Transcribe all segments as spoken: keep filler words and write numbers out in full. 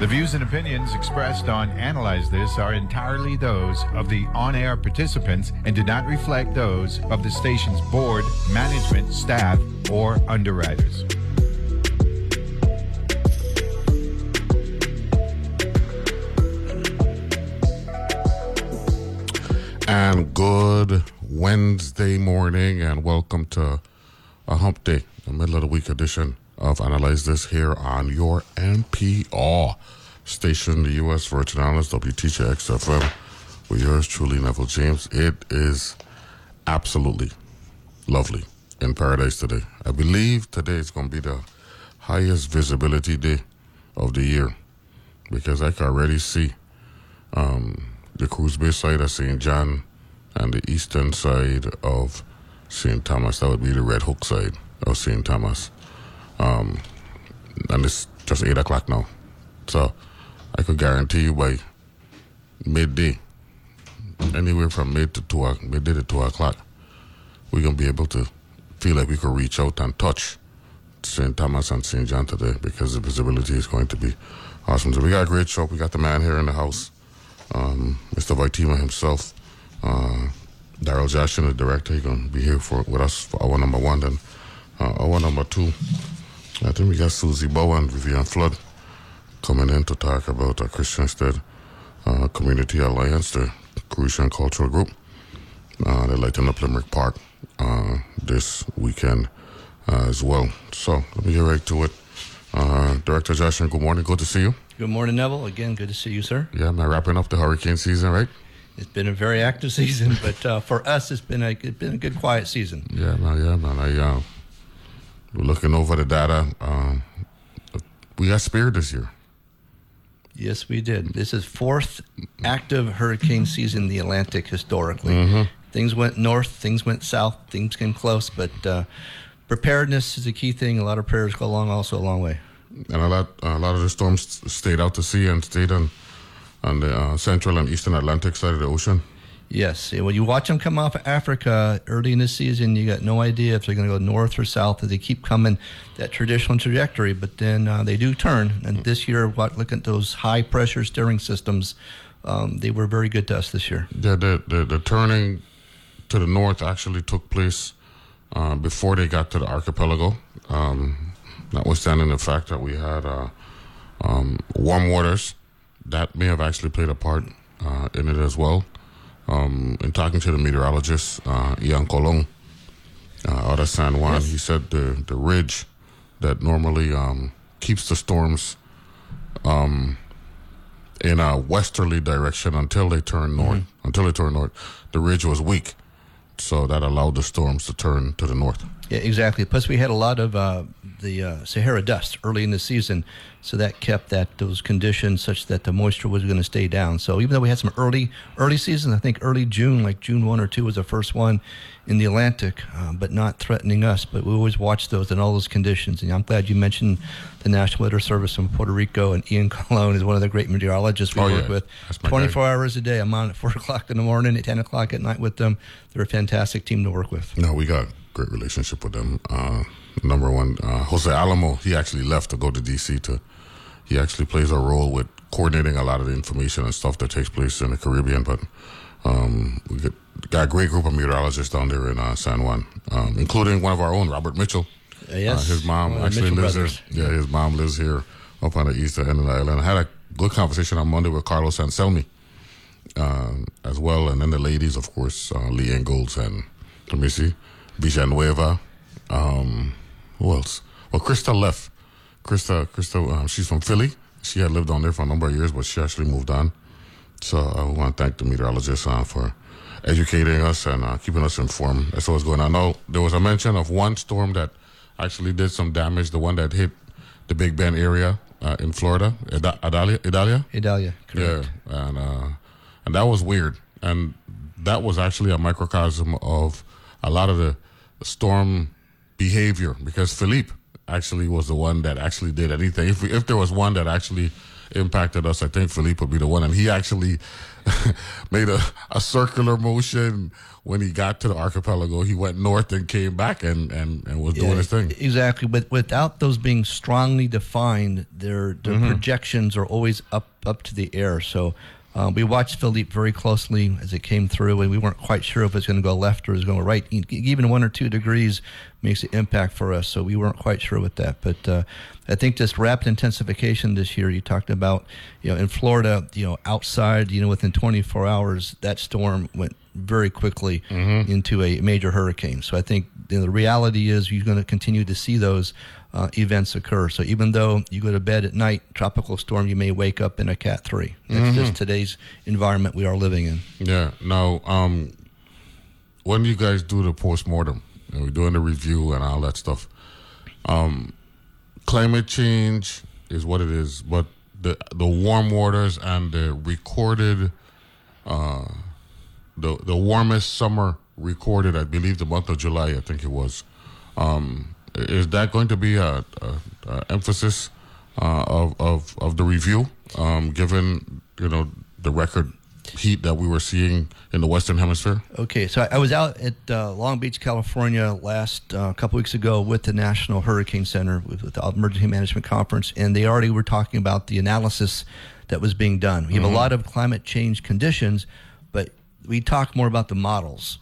The views and opinions expressed on Analyze This are entirely those of the on-air participants and do not reflect those of the station's board, management, staff, or underwriters. And good Wednesday morning, and welcome to a hump day, the middle of the week edition of Analyze This here on your N P R station, the U S Virgin Islands, W T J X F M, with yours truly, Neville James. It is absolutely lovely in paradise today. I believe today is going to be the highest visibility day of the year because I can already see um the Cruise Bay side of Saint John and the eastern side of Saint Thomas. That would be the Red Hook side of Saint Thomas. Um, and it's just eight o'clock now. So I could guarantee you by midday, anywhere from mid to two, midday to two o'clock, we're going to be able to feel like we could reach out and touch Saint Thomas and Saint John today because the visibility is going to be awesome. So we got a great show. We got the man here in the house. Um, Mister VITEMA himself, uh, Daryl Jaschen, the director. He's going to be here for with us for hour number one. Then uh, hour number two, I think we got Susie Bowen and Vivian Flood coming in to talk about uh, Christiansted uh, Community Alliance, the Christian Cultural Group. Uh, they're lighting up Limerick Park uh, this weekend uh, as well. So let me get right to it. Uh, Director Jaschen, good morning. Good to see you. Good morning, Neville. Again, good to see you, sir. Yeah, man, wrapping up the hurricane season, right? It's been a very active season, but uh, for us, it's been a it's been a good quiet season. Yeah, man, yeah, man. I uh, looking over the data. Uh, we got spared this year. Yes, we did. This is fourth active hurricane season in the Atlantic historically. Mm-hmm. Things went north, things went south, things came close, but uh, preparedness is a key thing. A lot of prayers go along, also a long way. And a lot, a lot of the storms stayed out to sea and stayed on, on the uh, central and eastern Atlantic side of the ocean. Yes. When you watch them come off of Africa early in the season, you got no idea if they're going to go north or south. They keep coming that traditional trajectory, but then uh, they do turn. And this year, what look at those high-pressure steering systems, um, they were very good to us this year. Yeah, the, the, the turning to the north actually took place uh, before they got to the archipelago. Um Notwithstanding the fact that we had uh, um, warm waters, that may have actually played a part uh, in it as well. Um, in talking to the meteorologist, uh, Ian Colón, uh, out of San Juan, yes. He said the, the ridge that normally um, keeps the storms um, in a westerly direction until they turn north, mm-hmm. until they turn north, the ridge was weak. So that allowed the storms to turn to the north. Yeah, exactly. Plus, we had a lot of uh, the uh, Sahara dust early in the season, so that kept that those conditions such that the moisture was going to stay down. So even though we had some early early seasons, I think early June, like June first or second was the first one in the Atlantic, uh, but not threatening us. But we always watch those and all those conditions. And I'm glad you mentioned the National Weather Service in Puerto Rico, and Ian Colón is one of the great meteorologists we oh, work yeah. with. twenty-four guy. Hours a day. I'm on at four o'clock in the morning, at ten o'clock at night with them. They're a fantastic team to work with. No, we got great relationship with them. Uh, number one, uh, Jose Alamo, he actually left to go to D C to, he actually plays a role with coordinating a lot of the information and stuff that takes place in the Caribbean. But um, we get, got a great group of meteorologists down there in uh, San Juan, um, including one of our own, Robert Mitchell. Uh, yes. Uh, his mom well, actually Mitchell lives brothers. There. Yeah, his mom lives here up on the eastern end of the island. I had a good conversation on Monday with Carlos Anselmi uh, as well. And then the ladies, of course, uh, Lee Ingalls and, let me see, Villanueva. Um, who else? Well, Krista left. Krista, Krista, um, she's from Philly. She had lived down there for a number of years, but she actually moved on. So I want to thank the meteorologists uh, for educating us and uh, keeping us informed as to what's going on. Now, there was a mention of one storm that actually did some damage, the one that hit the Big Bend area uh, in Florida, Idalia? Idalia, Idalia, correct. Yeah, and, uh, and that was weird. And that was actually a microcosm of a lot of the storm behavior because Philippe actually was the one that actually did anything. If, we, if there was one that actually impacted us. I think Philippe would be the one. And he actually made a, a circular motion when he got to the archipelago. He went north and came back and, and, and was yeah, doing his thing. Exactly. But without those being strongly defined, their, their mm-hmm. projections are always up, up to the air. So uh, we watched Philippe very closely as it came through, and we weren't quite sure if it's going to go left or it's going to go right. Even one or two degrees makes an impact for us, so we weren't quite sure with that. But uh, I think this rapid intensification this year, you talked about, you know, in Florida, you know, outside, you know, within twenty-four hours, that storm went very quickly mm-hmm. into a major hurricane. So I think you know, the reality is you're going to continue to see those uh, events occur. So even though you go to bed at night, tropical storm, you may wake up in a Cat three. That's mm-hmm. just today's environment we are living in. Yeah. Now, um, when do you guys do the postmortem? And we're doing the review and all that stuff. Um, climate change is what it is, but the the warm waters and the recorded, uh, the the warmest summer recorded, I believe, the month of July, I think it was. Um, is that going to be a, a, a emphasis uh, of, of of the review, um, given you know the record heat that we were seeing in the Western Hemisphere? Okay, so I, I was out at uh, Long Beach, California last uh, couple weeks ago with the National Hurricane Center with, with the Emergency Management Conference, and they already were talking about the analysis that was being done. We mm-hmm. have a lot of climate change conditions, but we talk more about the models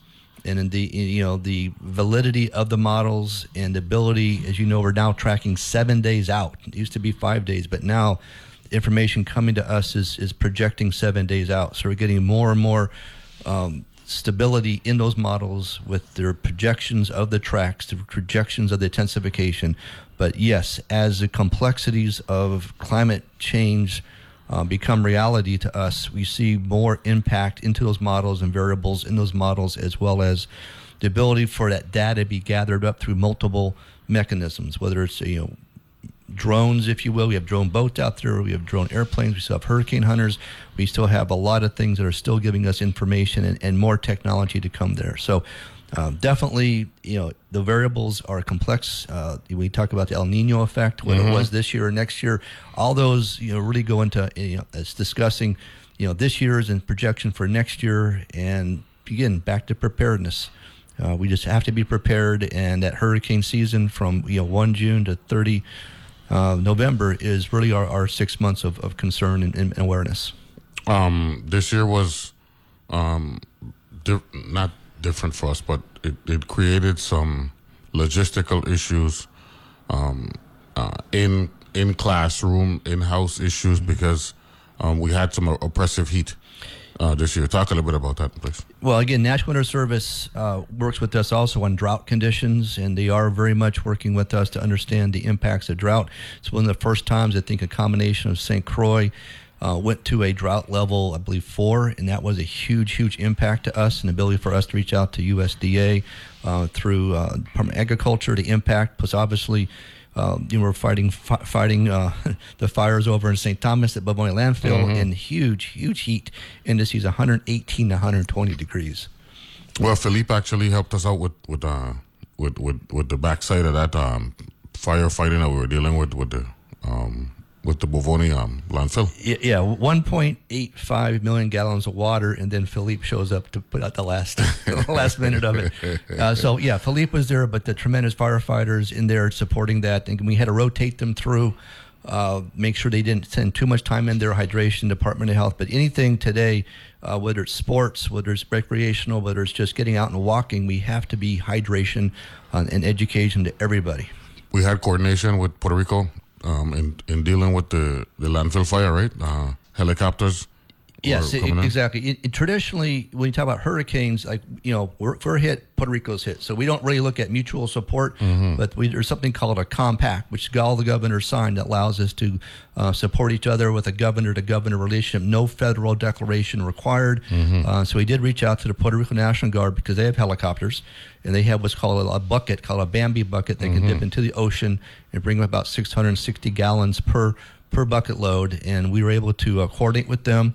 and in the you know the validity of the models and ability. As you know, we're now tracking seven days out. It used to be five days, but now information coming to us is, is projecting seven days out. So we're getting more and more um, stability in those models with their projections of the tracks, the projections of the intensification. But yes, as the complexities of climate change uh, become reality to us, we see more impact into those models and variables in those models, as well as the ability for that data to be gathered up through multiple mechanisms, whether it's, you know, drones, if you will. We have drone boats out there. We have drone airplanes. We still have hurricane hunters. We still have a lot of things that are still giving us information and, and more technology to come there. So um, definitely, you know, the variables are complex. Uh, we talk about the El Nino effect, what mm-hmm. it was this year or next year. All those, you know, really go into, you know, it's discussing, you know, this year's and projection for next year. And again, back to preparedness. Uh, we just have to be prepared. And that hurricane season from, you know, first of June to thirtieth Uh, November is really our, our six months of, of concern and, and awareness. Um, this year was um, di- not different for us, but it, it created some logistical issues um, uh, in in classroom, in-house issues, because um, we had some oppressive heat uh, this year. Talk a little bit about that, please. Well, again, National Weather Service uh, works with us also on drought conditions, and they are very much working with us to understand the impacts of drought. It's one of the first times, I think, a combination of Saint Croix uh, went to a drought level, I believe, four, and that was a huge, huge impact to us, and the ability for us to reach out to U S D A uh, through uh, Department of Agriculture, the impact, plus obviously, Uh, you know, we're fighting fi- fighting uh, the fires over in Saint Thomas at Bovoni Landfill mm-hmm. and huge, huge heat indices, one eighteen to one twenty degrees. Well, Philippe actually helped us out with with uh, with, with with the backside of that um, firefighting that we were dealing with with the um, with the Bovoni um, landfill. Yeah, yeah, one point eight five million gallons of water, and then Philippe shows up to put out the last the last minute of it. Uh, so, yeah, Philippe was there, but the tremendous firefighters in there supporting that, and we had to rotate them through, uh, make sure they didn't spend too much time in their hydration, Department of Health. But anything today, uh, whether it's sports, whether it's recreational, whether it's just getting out and walking, we have to be hydration uh, and education to everybody. We had coordination with Puerto Rico Um, in, in dealing with the, the landfill fire, right? Uh, helicopters? Yes, it, exactly. It, it, traditionally, when you talk about hurricanes, like, you know, we're, we're hit, Puerto Rico's hit. So we don't really look at mutual support, mm-hmm. but we, there's something called a compact, which all the governors signed, that allows us to uh, support each other with a governor-to-governor relationship. No federal declaration required. Mm-hmm. Uh, so we did reach out to the Puerto Rico National Guard because they have helicopters, and they have what's called a bucket, called a Bambi bucket. They mm-hmm. can dip into the ocean and bring about six hundred sixty gallons per per bucket load, and we were able to uh, coordinate with them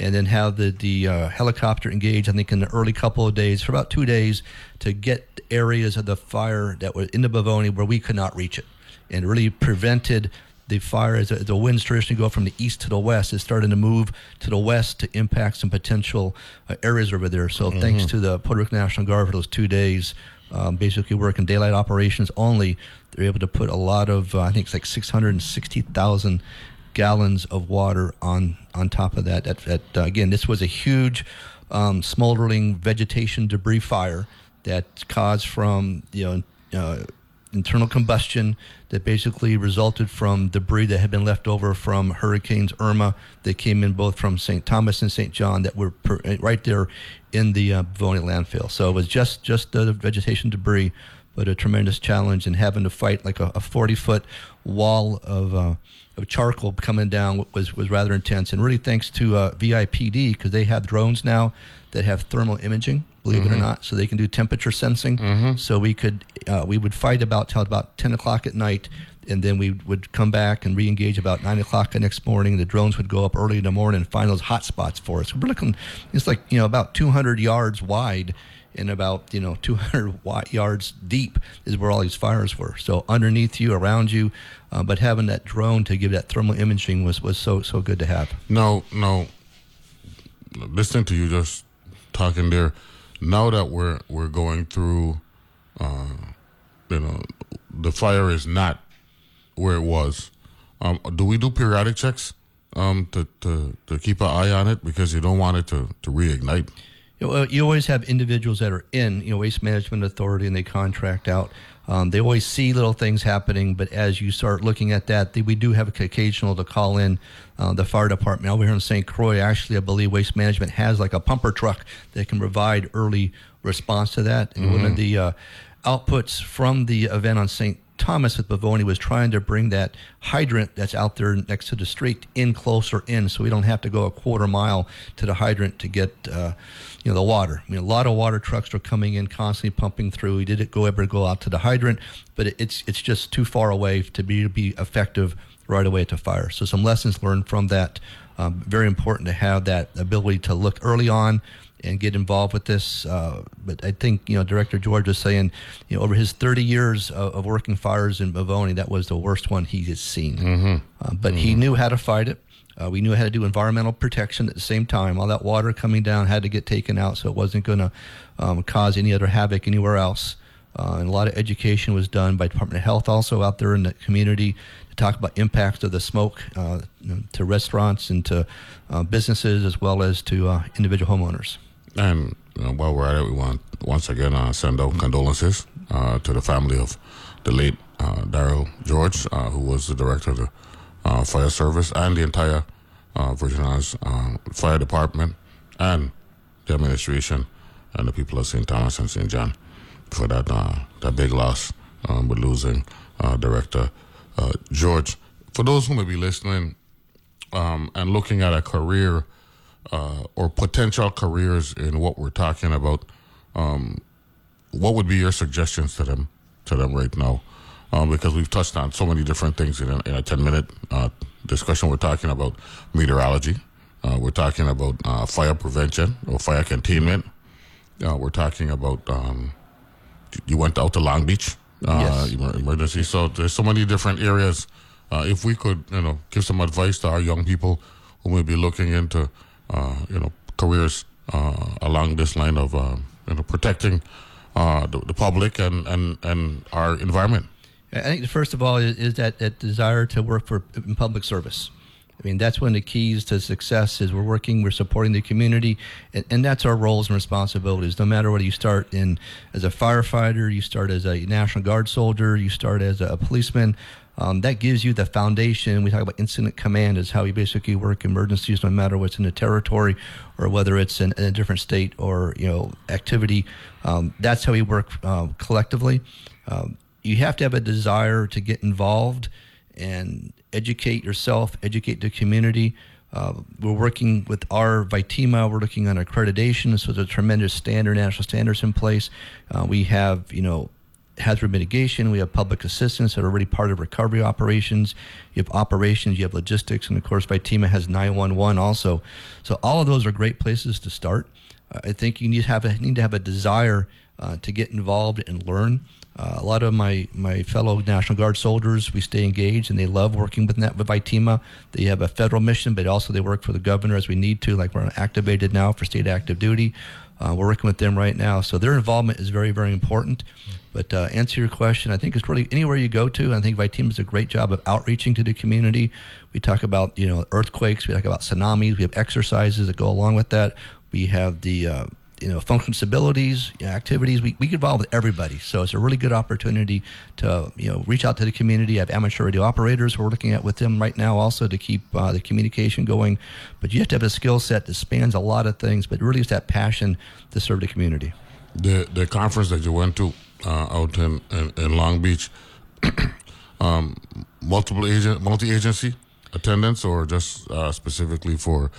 and then have the, the uh, helicopter engaged, I think, in the early couple of days, for about two days, to get areas of the fire that were in the Bovoni where we could not reach it, and really prevented the fire, as the winds traditionally go from the east to the west, is starting to move to the west to impact some potential uh, areas over there. So mm-hmm. thanks to the Puerto Rico National Guard for those two days, um, basically working daylight operations only, they're able to put a lot of, uh, I think it's like six hundred sixty thousand gallons of water on, on top of that. That, that uh, again, this was a huge um, smoldering vegetation debris fire that caused from, you know, uh, internal combustion that basically resulted from debris that had been left over from Hurricanes Irma that came in both from Saint Thomas and Saint John that were per, right there in the uh, Bovoni landfill. So it was just, just the vegetation debris, but a tremendous challenge in having to fight like a forty-foot wall of uh, of charcoal coming down was, was rather intense. And really thanks to uh, V I P D, because they have drones now that have thermal imaging, believe mm-hmm. it or not, so they can do temperature sensing. Mm-hmm. So we could uh, we would fight about till about ten o'clock at night, and then we would come back and re-engage about nine o'clock the next morning. The drones would go up early in the morning and find those hot spots for us. We're looking, it's like, you know, about two hundred yards wide and about, you know, two hundred yards deep is where all these fires were. So underneath you, around you, uh, but having that drone to give that thermal imaging was, was so so good to have. No, no. Listening to you just talking there, now that we're we're going through, uh, you know, the fire is not where it was. Um, do we do periodic checks um, to, to to keep an eye on it, because you don't want it to, to reignite? You always have individuals that are in, you know, Waste Management Authority, and they contract out. Um, they always see little things happening, but as you start looking at that, they, we do have an occasional to call in uh, the fire department. Over here in Saint Croix, actually, I believe Waste Management has like a pumper truck that can provide early response to that. And mm-hmm. one of the uh, outputs from the event on Saint Thomas with Bovoni was trying to bring that hydrant that's out there next to the street in closer in, so we don't have to go a quarter mile to the hydrant to get uh, you know, the water. I mean, a lot of water trucks are coming in constantly pumping through. We didn't go ever go out to the hydrant, but it, it's it's just too far away to be to be effective right away at the fire. So some lessons learned from that. Um, very important to have that ability to look early on and get involved with this. Uh, but I think, you know, Director George was saying, you know, over his thirty years of, of working fires in Bovoni, that was the worst one he had seen. Mm-hmm. Uh, but mm-hmm. he knew how to fight it. Uh, we knew how to do environmental protection at the same time. All that water coming down had to get taken out, so it wasn't going to um, cause any other havoc anywhere else. Uh, and a lot of education was done by Department of Health also out there in the community to talk about impacts of the smoke uh, you know, to restaurants and to uh, businesses as well as to uh, individual homeowners. And you know, while we're at it, we want once again uh, send out condolences uh, to the family of the late uh, Daryl George, uh, who was the director of the uh, fire service, and the entire uh, Virgin Islands uh, Fire Department and the administration and the people of Saint Thomas and Saint John for that uh, that big loss um, with losing uh, Director uh, George. For those who may be listening um, and looking at a career Uh, or potential careers in what we're talking about, um, what would be your suggestions to them to them right now? Um, because we've touched on so many different things in a, in a ten-minute uh, discussion. We're talking about meteorology. Uh, we're talking about uh, fire prevention or fire containment. Uh, we're talking about um, you went out to Long Beach, uh, yes. emergency. So there's so many different areas. Uh, if we could, you know, give some advice to our young people who may be looking into Uh, you know, careers uh, along this line of uh, you know, protecting uh, the, the public and, and, and our environment. I think first of all is, is that, that desire to work for in public service. I mean, that's one of the keys to success is we're working, we're supporting the community, and, and that's our roles and responsibilities. No matter whether you start in as a firefighter, you start as a National Guard soldier, you start as a policeman, um, that gives you the foundation. We talk about incident command is how you basically work emergencies, no matter what's in the territory or whether it's in, in a different state or, you know, activity. Um, that's how we work uh, collectively. Um, you have to have a desire to get involved and educate yourself, educate the community. Uh, we're working with our VITEMA. We're looking on accreditation, so there's a tremendous standard, national standards in place. Uh, we have, you know, hazard mitigation. We have public assistance that are already part of recovery operations. You have operations, you have logistics, and of course VITEMA has nine one one also. So all of those are great places to start. uh, I think you need to have a, need to have a desire uh, to get involved and learn. Uh, a lot of my, my fellow National Guard soldiers, we stay engaged, and they love working with VITEMA. They have a federal mission, but also they work for the governor as we need to. Like, we're activated now for state active duty. Uh, we're working with them right now. So their involvement is very, very important. But uh, answer your question, I think it's really anywhere you go to. I think VITEMA does a great job of outreaching to the community. We talk about, you know, earthquakes. We talk about tsunamis. We have exercises that go along with that. We have the... Uh, you know, functional disabilities, you know, activities. We, we get involved with everybody. So it's a really good opportunity to, you know, reach out to the community. I have amateur radio operators we're looking at with them right now also to keep uh, the communication going. But you have to have a skill set that spans a lot of things, but really it's that passion to serve the community. The the conference that you went to uh, out in, in, in Long Beach, um, multiple agent, multi-agency attendance or just uh, specifically for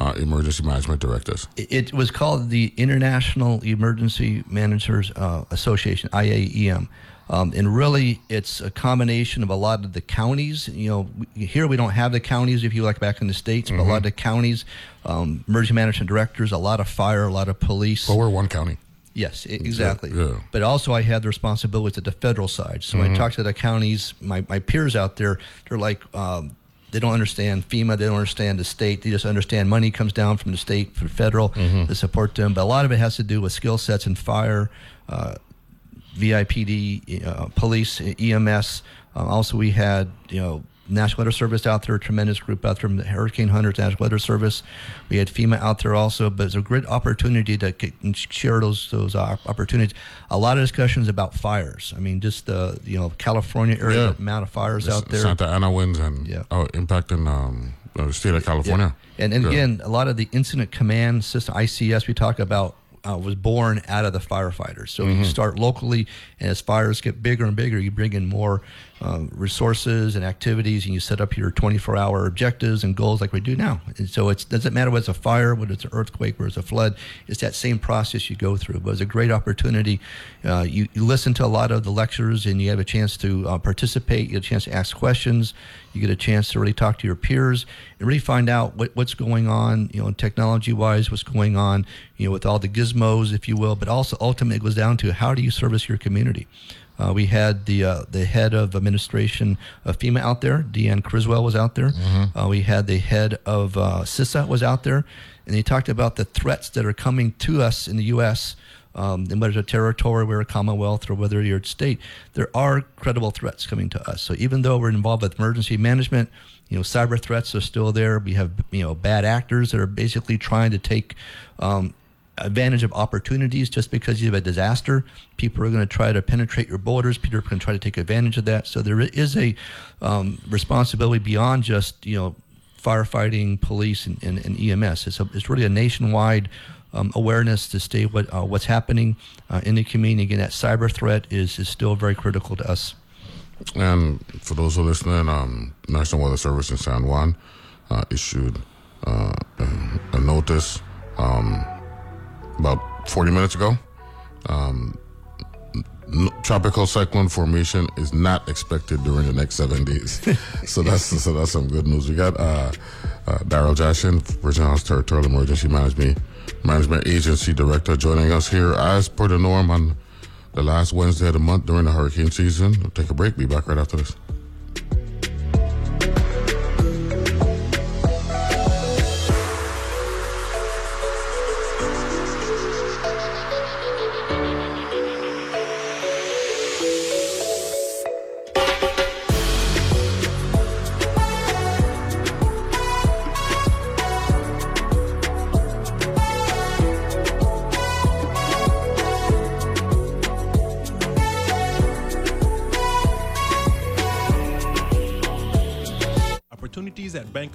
Uh, emergency management directives? It was called the International Emergency Managers uh, Association, I A E M. Um, and really, it's a combination of a lot of the counties. You know, we, here we don't have the counties, if you like, back in the States, mm-hmm. but a lot of the counties, um, emergency management directors, a lot of fire, a lot of police. But we're one county. Yes, exactly. Yeah, yeah. But also I had the responsibilities at the federal side. So mm-hmm. I talked to the counties, my, my peers out there, they're like... Um, They don't understand FEMA. They don't understand the state. They just understand money comes down from the state for federal mm-hmm. to support them. But a lot of it has to do with skill sets in fire, uh, V I P D, uh, police, E M S. Uh, also, we had, you know, National Weather Service out there, a tremendous group out there, the Hurricane Hunters, National Weather Service. We had FEMA out there also, but it's a great opportunity to get and share those those opportunities. A lot of discussions about fires. I mean, just the, you know, California area, yeah. amount of fires it's out there. Santa Ana winds and yeah. oh, impacting um, the state of California. Yeah. And, and yeah. again, a lot of the incident command system, I C S, we talk about, Uh, was born out of the firefighters. So mm-hmm. you start locally, and as fires get bigger and bigger, you bring in more uh, resources and activities, and you set up your twenty-four hour objectives and goals like we do now. And so it doesn't matter whether it's a fire, whether it's an earthquake, whether it's a flood. It's that same process you go through. But it's a great opportunity. Uh, you, you listen to a lot of the lectures, and you have a chance to uh, participate. You get a chance to ask questions. You get a chance to really talk to your peers and really find out what, what's going on, you know, technology-wise, what's going on, you know, with all the gizmos, if you will. But also, ultimately, it goes down to how do you service your community? Uh, we had the uh, the head of administration of FEMA out there. Deanne Criswell was out there. Mm-hmm. Uh, we had the head of uh, CISA was out there. And they talked about the threats that are coming to us in the U S, Um, and whether it's a territory, we're a commonwealth, or whether you're a state, there are credible threats coming to us. So even though we're involved with emergency management, you know, cyber threats are still there. We have, you know, bad actors that are basically trying to take um, advantage of opportunities. Just because you have a disaster, people are going to try to penetrate your borders. People are going to try to take advantage of that. So there is a um, responsibility beyond just, you know, firefighting, police, and, and, and E M S. It's a, it's really a nationwide Um, awareness to stay what uh, what's happening uh, in the community. Again, that cyber threat is, is still very critical to us. And for those who are listening, um, National Weather Service in San Juan uh, issued uh, a notice um, about forty minutes ago. Um, n- tropical cyclone formation is not expected during the next seven days. so that's so that's some good news. We got uh, uh, Daryl Jaschen, Virgin House Territorial Emergency Management. Management Agency Director joining us here as per the norm on the last Wednesday of the month during the hurricane season. We'll take a break. Be back right after this.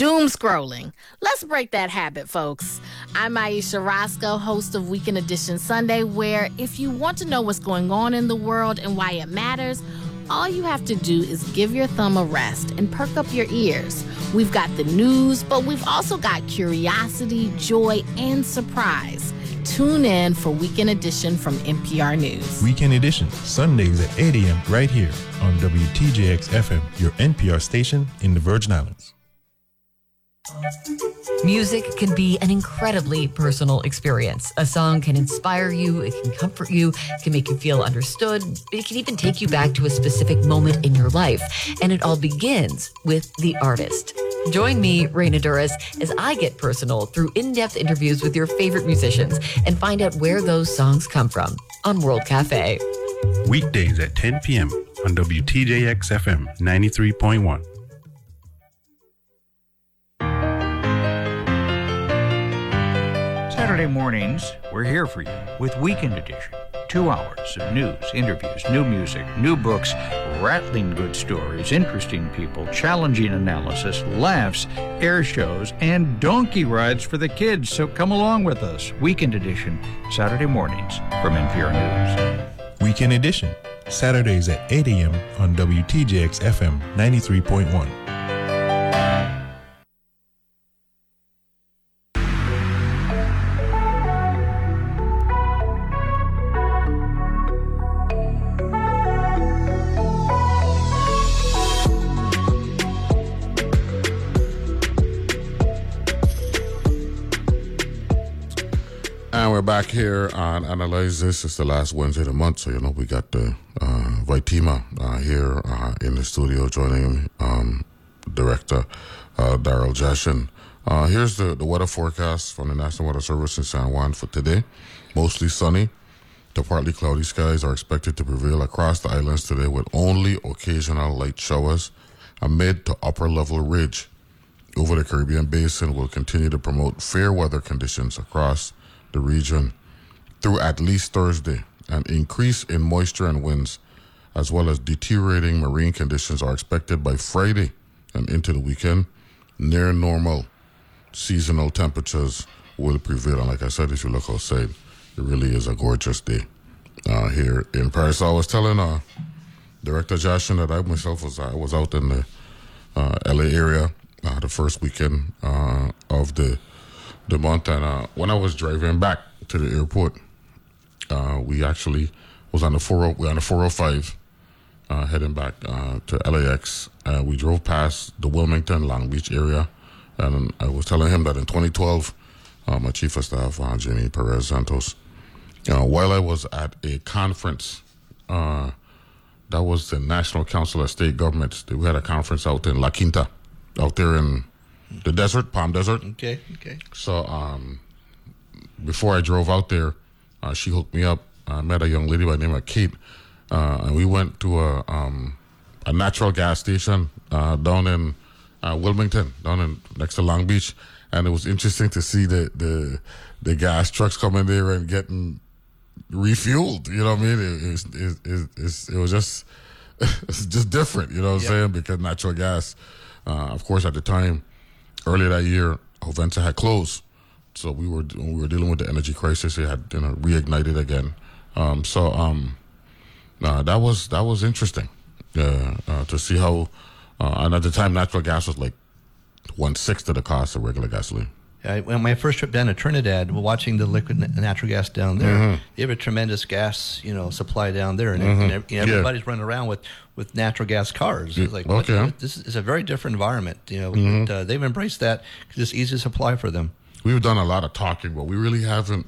Doom scrolling. Let's break that habit, folks. I'm Aisha Roscoe, host of Weekend Edition Sunday, where if you want to know what's going on in the world and why it matters, all you have to do is give your thumb a rest and perk up your ears. We've got the news, but we've also got curiosity, joy, and surprise. Tune in for Weekend Edition from N P R News. Weekend Edition, Sundays at eight a.m. right here on W T J X F M, your N P R station in the Virgin Islands. Music can be an incredibly personal experience. A song can inspire you, it can comfort you, it can make you feel understood, it can even take you back to a specific moment in your life. And it all begins with the artist. Join me, Raina Duras, as I get personal through in-depth interviews with your favorite musicians and find out where those songs come from on World Cafe. Weekdays at ten p.m. on W T J X F M ninety-three point one. Saturday mornings, we're here for you with Weekend Edition. Two hours of news, interviews, new music, new books, rattling good stories, interesting people, challenging analysis, laughs, air shows, and donkey rides for the kids. So come along with us. Weekend Edition, Saturday mornings from N P R News. Weekend Edition, Saturdays at eight a.m. on W T J X F M ninety-three point one. Back here on Analyze This. It's the last Wednesday of the month, so you know we got the uh, VITEMA uh, here uh, in the studio joining um, director uh, Daryl Jaschen. Uh, here's the, the weather forecast from the National Weather Service in San Juan for today. Mostly sunny to partly cloudy skies are expected to prevail across the islands today with only occasional light showers. A mid to upper level ridge over the Caribbean basin will continue to promote fair weather conditions across the region through at least Thursday. An increase in moisture and winds, as well as deteriorating marine conditions, are expected by Friday and into the weekend. Near normal seasonal temperatures will prevail. And like I said, if you look outside, it really is a gorgeous day uh, here in Paris. I was telling uh, Director Jaschen that I myself was I was out in the uh, L A area uh, the first weekend uh, of the The Montana. When I was driving back to the airport, uh, we actually was on the four. We on the four oh five, uh, heading back uh, to L A X. Uh, we drove past the Wilmington, Long Beach area, and I was telling him that in twenty twelve, uh, my chief of staff, uh, Jimmy Perez Santos, uh, while I was at a conference, uh, that was the National Council of State Governments. We had a conference out in La Quinta, out there in the desert, Palm Desert. Okay, okay. So um, before I drove out there, uh, she hooked me up. I met a young lady by the name of Kate, uh, and we went to a um, a natural gas station uh, down in uh, Wilmington, down in next to Long Beach, and it was interesting to see the the, the gas trucks coming there and getting refueled. You know what I mean? It, it, it, it, it was just it's just different. You know what I'm yeah. saying? Because natural gas, uh, of course, at the time. Earlier that year, Oventa had closed, so we were when we were dealing with the energy crisis. It had you know, reignited again. Um, so um, uh, that was that was interesting uh, uh, to see how. Uh, and at the time, natural gas was like one sixth of the cost of regular gasoline. Yeah, when my first trip down to Trinidad, watching the liquid natural gas down there, mm-hmm. they have a tremendous gas, you know, supply down there, and, mm-hmm. and you know, everybody's yeah. running around with, with natural gas cars. It's like, okay. what, this is a very different environment, you know. Mm-hmm. But, uh, they've embraced that because it's easy to supply for them. We've done a lot of talking, but we really haven't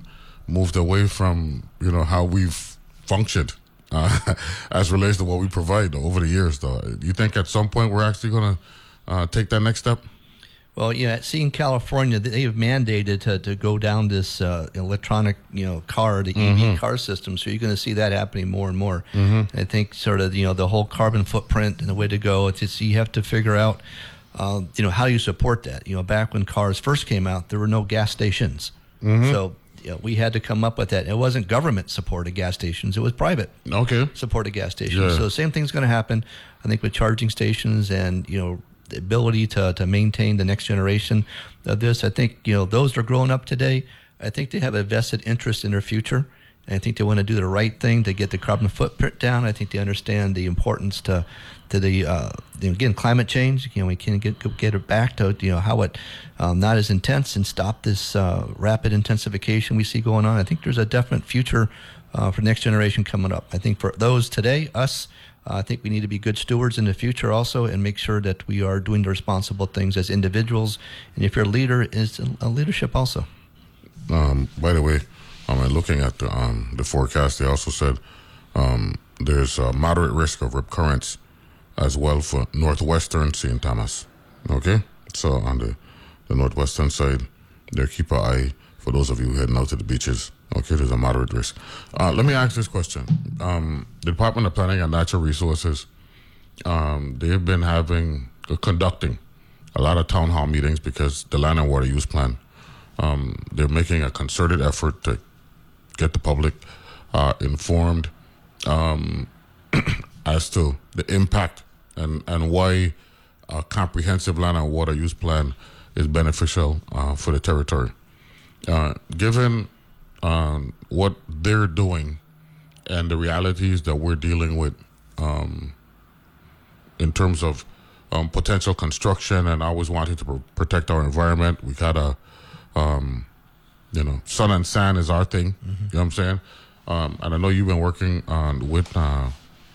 moved away from you know how we've functioned uh, as relates to what we provide though, over the years. Though, do you think at some point we're actually going to uh, take that next step? Well, yeah, seeing California, they have mandated to, to go down this uh, electronic, you know, car, the mm-hmm. E V car system. So you're going to see that happening more and more. Mm-hmm. I think sort of, you know, the whole carbon footprint and the way to go, it's just you have to figure out, uh, you know, how you support that. You know, back when cars first came out, there were no gas stations. Mm-hmm. So you know, we had to come up with that. It wasn't government-supported gas stations. It was private okay. supported gas stations. Yeah. So the same thing's going to happen, I think, with charging stations and, you know, the ability to, to maintain the next generation of this. I think, you know, those that are growing up today, I think they have a vested interest in their future. I think they want to do the right thing to get the carbon footprint down. I think they understand the importance to to the uh, again climate change. You know, we can get get it back to, you know, how it um, not as intense and stop this uh, rapid intensification we see going on. I think there's a definite future uh, for next generation coming up. I think for those today, us, uh, I think we need to be good stewards in the future also, and make sure that we are doing the responsible things as individuals. And if you're a leader, it's a leadership also. Um, by the way. Um, and looking at the um, the forecast, they also said um, there's a moderate risk of recurrence as well for northwestern Saint Thomas. Okay? So on the, the northwestern side, there keep an eye for those of you heading out to the beaches. Okay? There's a moderate risk. Uh, let me ask this question. Um, the Department of Planning and Natural Resources, um, they've been having, uh, conducting a lot of town hall meetings because the Land and Water Use Plan, um, they're making a concerted effort to get the public uh, informed um, as to the impact and, and why a comprehensive land and water use plan is beneficial uh, for the territory. Uh, given um, what they're doing and the realities that we're dealing with um, in terms of um, potential construction and always wanting to pr- protect our environment, we got a... Um, You know, sun and sand is our thing. Mm-hmm. You know what I'm saying? Um, and I know you've been working on with uh,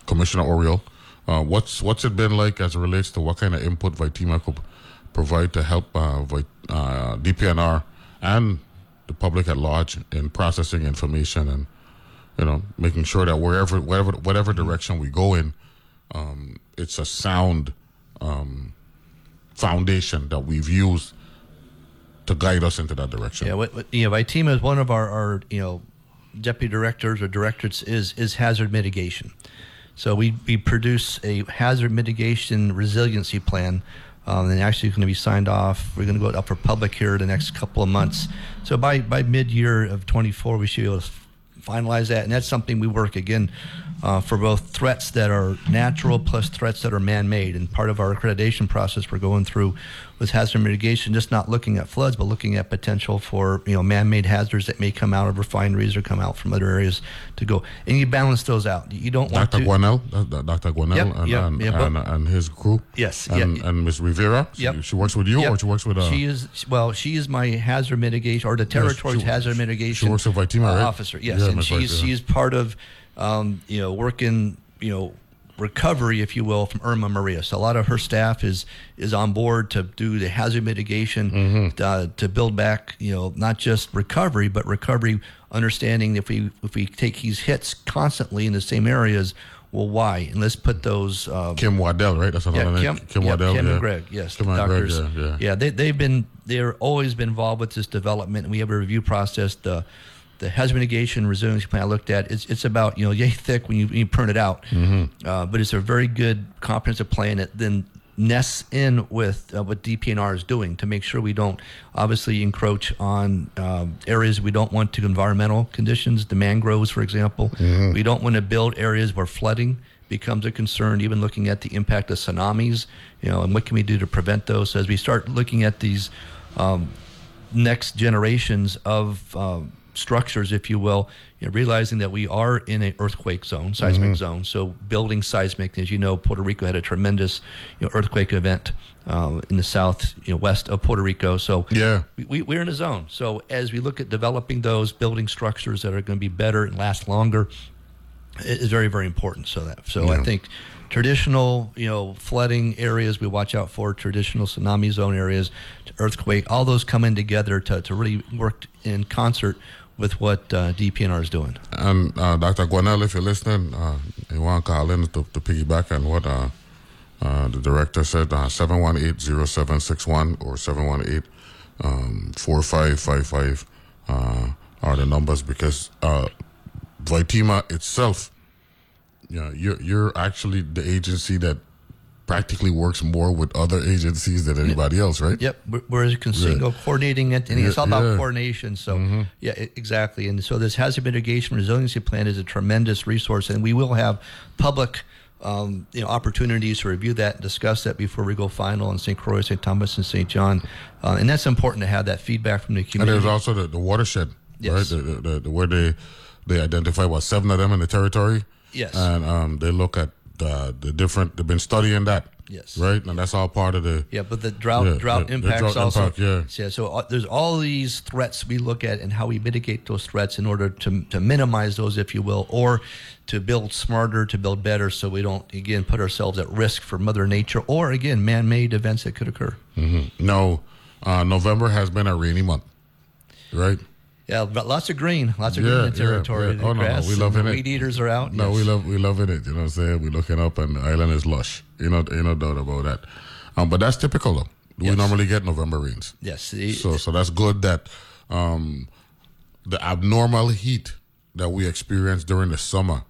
Commissioner Oriole. Uh, what's what's it been like as it relates to what kind of input VITEMA could provide to help uh, Vit, uh, D P N R and the public at large in processing information and, you know, making sure that wherever whatever whatever direction we go in, um, it's a sound um, foundation that we've used to guide us into that direction. Yeah, what, what, you know, VITEMA is one of our, our, you know, deputy directors or directorates is is hazard mitigation. So we, we produce a hazard mitigation resiliency plan, um, and actually going to be signed off. We're going to go up for public here the next couple of months. So by by mid year of twenty-four, we should be able to finalize that, and that's something we work again uh, for both threats that are natural plus threats that are man-made. And part of our accreditation process we're going through with hazard mitigation, just not looking at floods, but looking at potential for, you know, man-made hazards that may come out of refineries or come out from other areas to go. And you balance those out. You don't want Doctor to... Guanel, Doctor Guanel yep, and, yep, and, yep. And, and his group. Yes. And, yep. and Miss Rivera. Yep. She, she works with you yep. or she works with... Uh, she is, well, she is my hazard mitigation, or the territory's yes, she, hazard mitigation she works with VITEMA, uh, right? officer. Yes, yeah, and she's, right, yeah. she's part of, um, you know, working, you know, recovery, if you will, from Irma Maria. So a lot of her staff is is on board to do the hazard mitigation, mm-hmm. uh, to build back, you know, not just recovery, but recovery, understanding if we if we take these hits constantly in the same areas, well, why? And let's put those... Um, Kim Waddell, right? That's another yeah, Kim, name. Kim yeah, Waddell. Kim yeah. and Greg, yes. Kim and Greg, yeah. Yeah, yeah they, they've been, they're always been involved with this development, and we have a review process. The The hazard mitigation resiliency plan I looked at, it's it's about, you know, yay thick when you, when you print it out, mm-hmm. uh, but it's a very good comprehensive plan that then nests in with uh, what D P N R is doing to make sure we don't obviously encroach on um, areas we don't want to, environmental conditions, the mangroves, for example. Mm-hmm. We don't want to build areas where flooding becomes a concern, even looking at the impact of tsunamis, you know, and what can we do to prevent those. So as we start looking at these um, next generations of um, structures, if you will, you know, realizing that we are in an earthquake zone, seismic mm-hmm. zone. So building seismic, as you know, Puerto Rico had a tremendous, you know, earthquake event uh, in the south, you know, west of Puerto Rico. So yeah, we, we, we're in a zone. So as we look at developing those building structures that are going to be better and last longer, it is very, very important. So that, so yeah. I think traditional, you know, flooding areas we watch out for, traditional tsunami zone areas, earthquake, all those come in together to, to really work in concert with what uh, D P N R is doing. And uh, Doctor Guanel, if you're listening, uh, you want to call in to, to piggyback on what uh, uh, the director said, uh, seven one eight, zero seven six one or seven one eight, four five five five uh, are the numbers, because uh, VITEMA itself, you know, you're, you're actually the agency that practically works more with other agencies than anybody else, right? Yep. Whereas you can see, yeah. go coordinating it, and it's all about yeah. coordination. So, mm-hmm. yeah, exactly. And so this hazard mitigation resiliency plan is a tremendous resource, and we will have public um, you know, opportunities to review that and discuss that before we go final on Saint Croix, Saint Thomas, and Saint John. Uh, and that's important to have that feedback from the community. And there's also the, the watershed, yes. right? The, the, the, the, where they, they identify, what, seven of them in the territory? Yes. And um, they look at the, the different, they've been studying that. Yes. Right? And that's all part of the... Yeah, but the drought yeah, drought the, impacts the drought also... Impact, yeah. yeah. So uh, there's all these threats we look at and how we mitigate those threats in order to to minimize those, if you will, or to build smarter, to build better, so we don't, again, put ourselves at risk for Mother Nature or, again, man-made events that could occur. Mm-hmm. No, uh, November has been a rainy month, right? Yeah, but lots of green, lots of yeah, green in the territory. Yeah, yeah. Oh, the grass, no, no, we loving it. Weed eaters are out. No, yes. we love we loving it. You know what I'm saying? We're looking up, and the island is lush. You know, no doubt about that. Um, but that's typical, though. We yes. normally get November rains. Yes. It, so, so that's good that um, the abnormal heat that we experienced during the summer,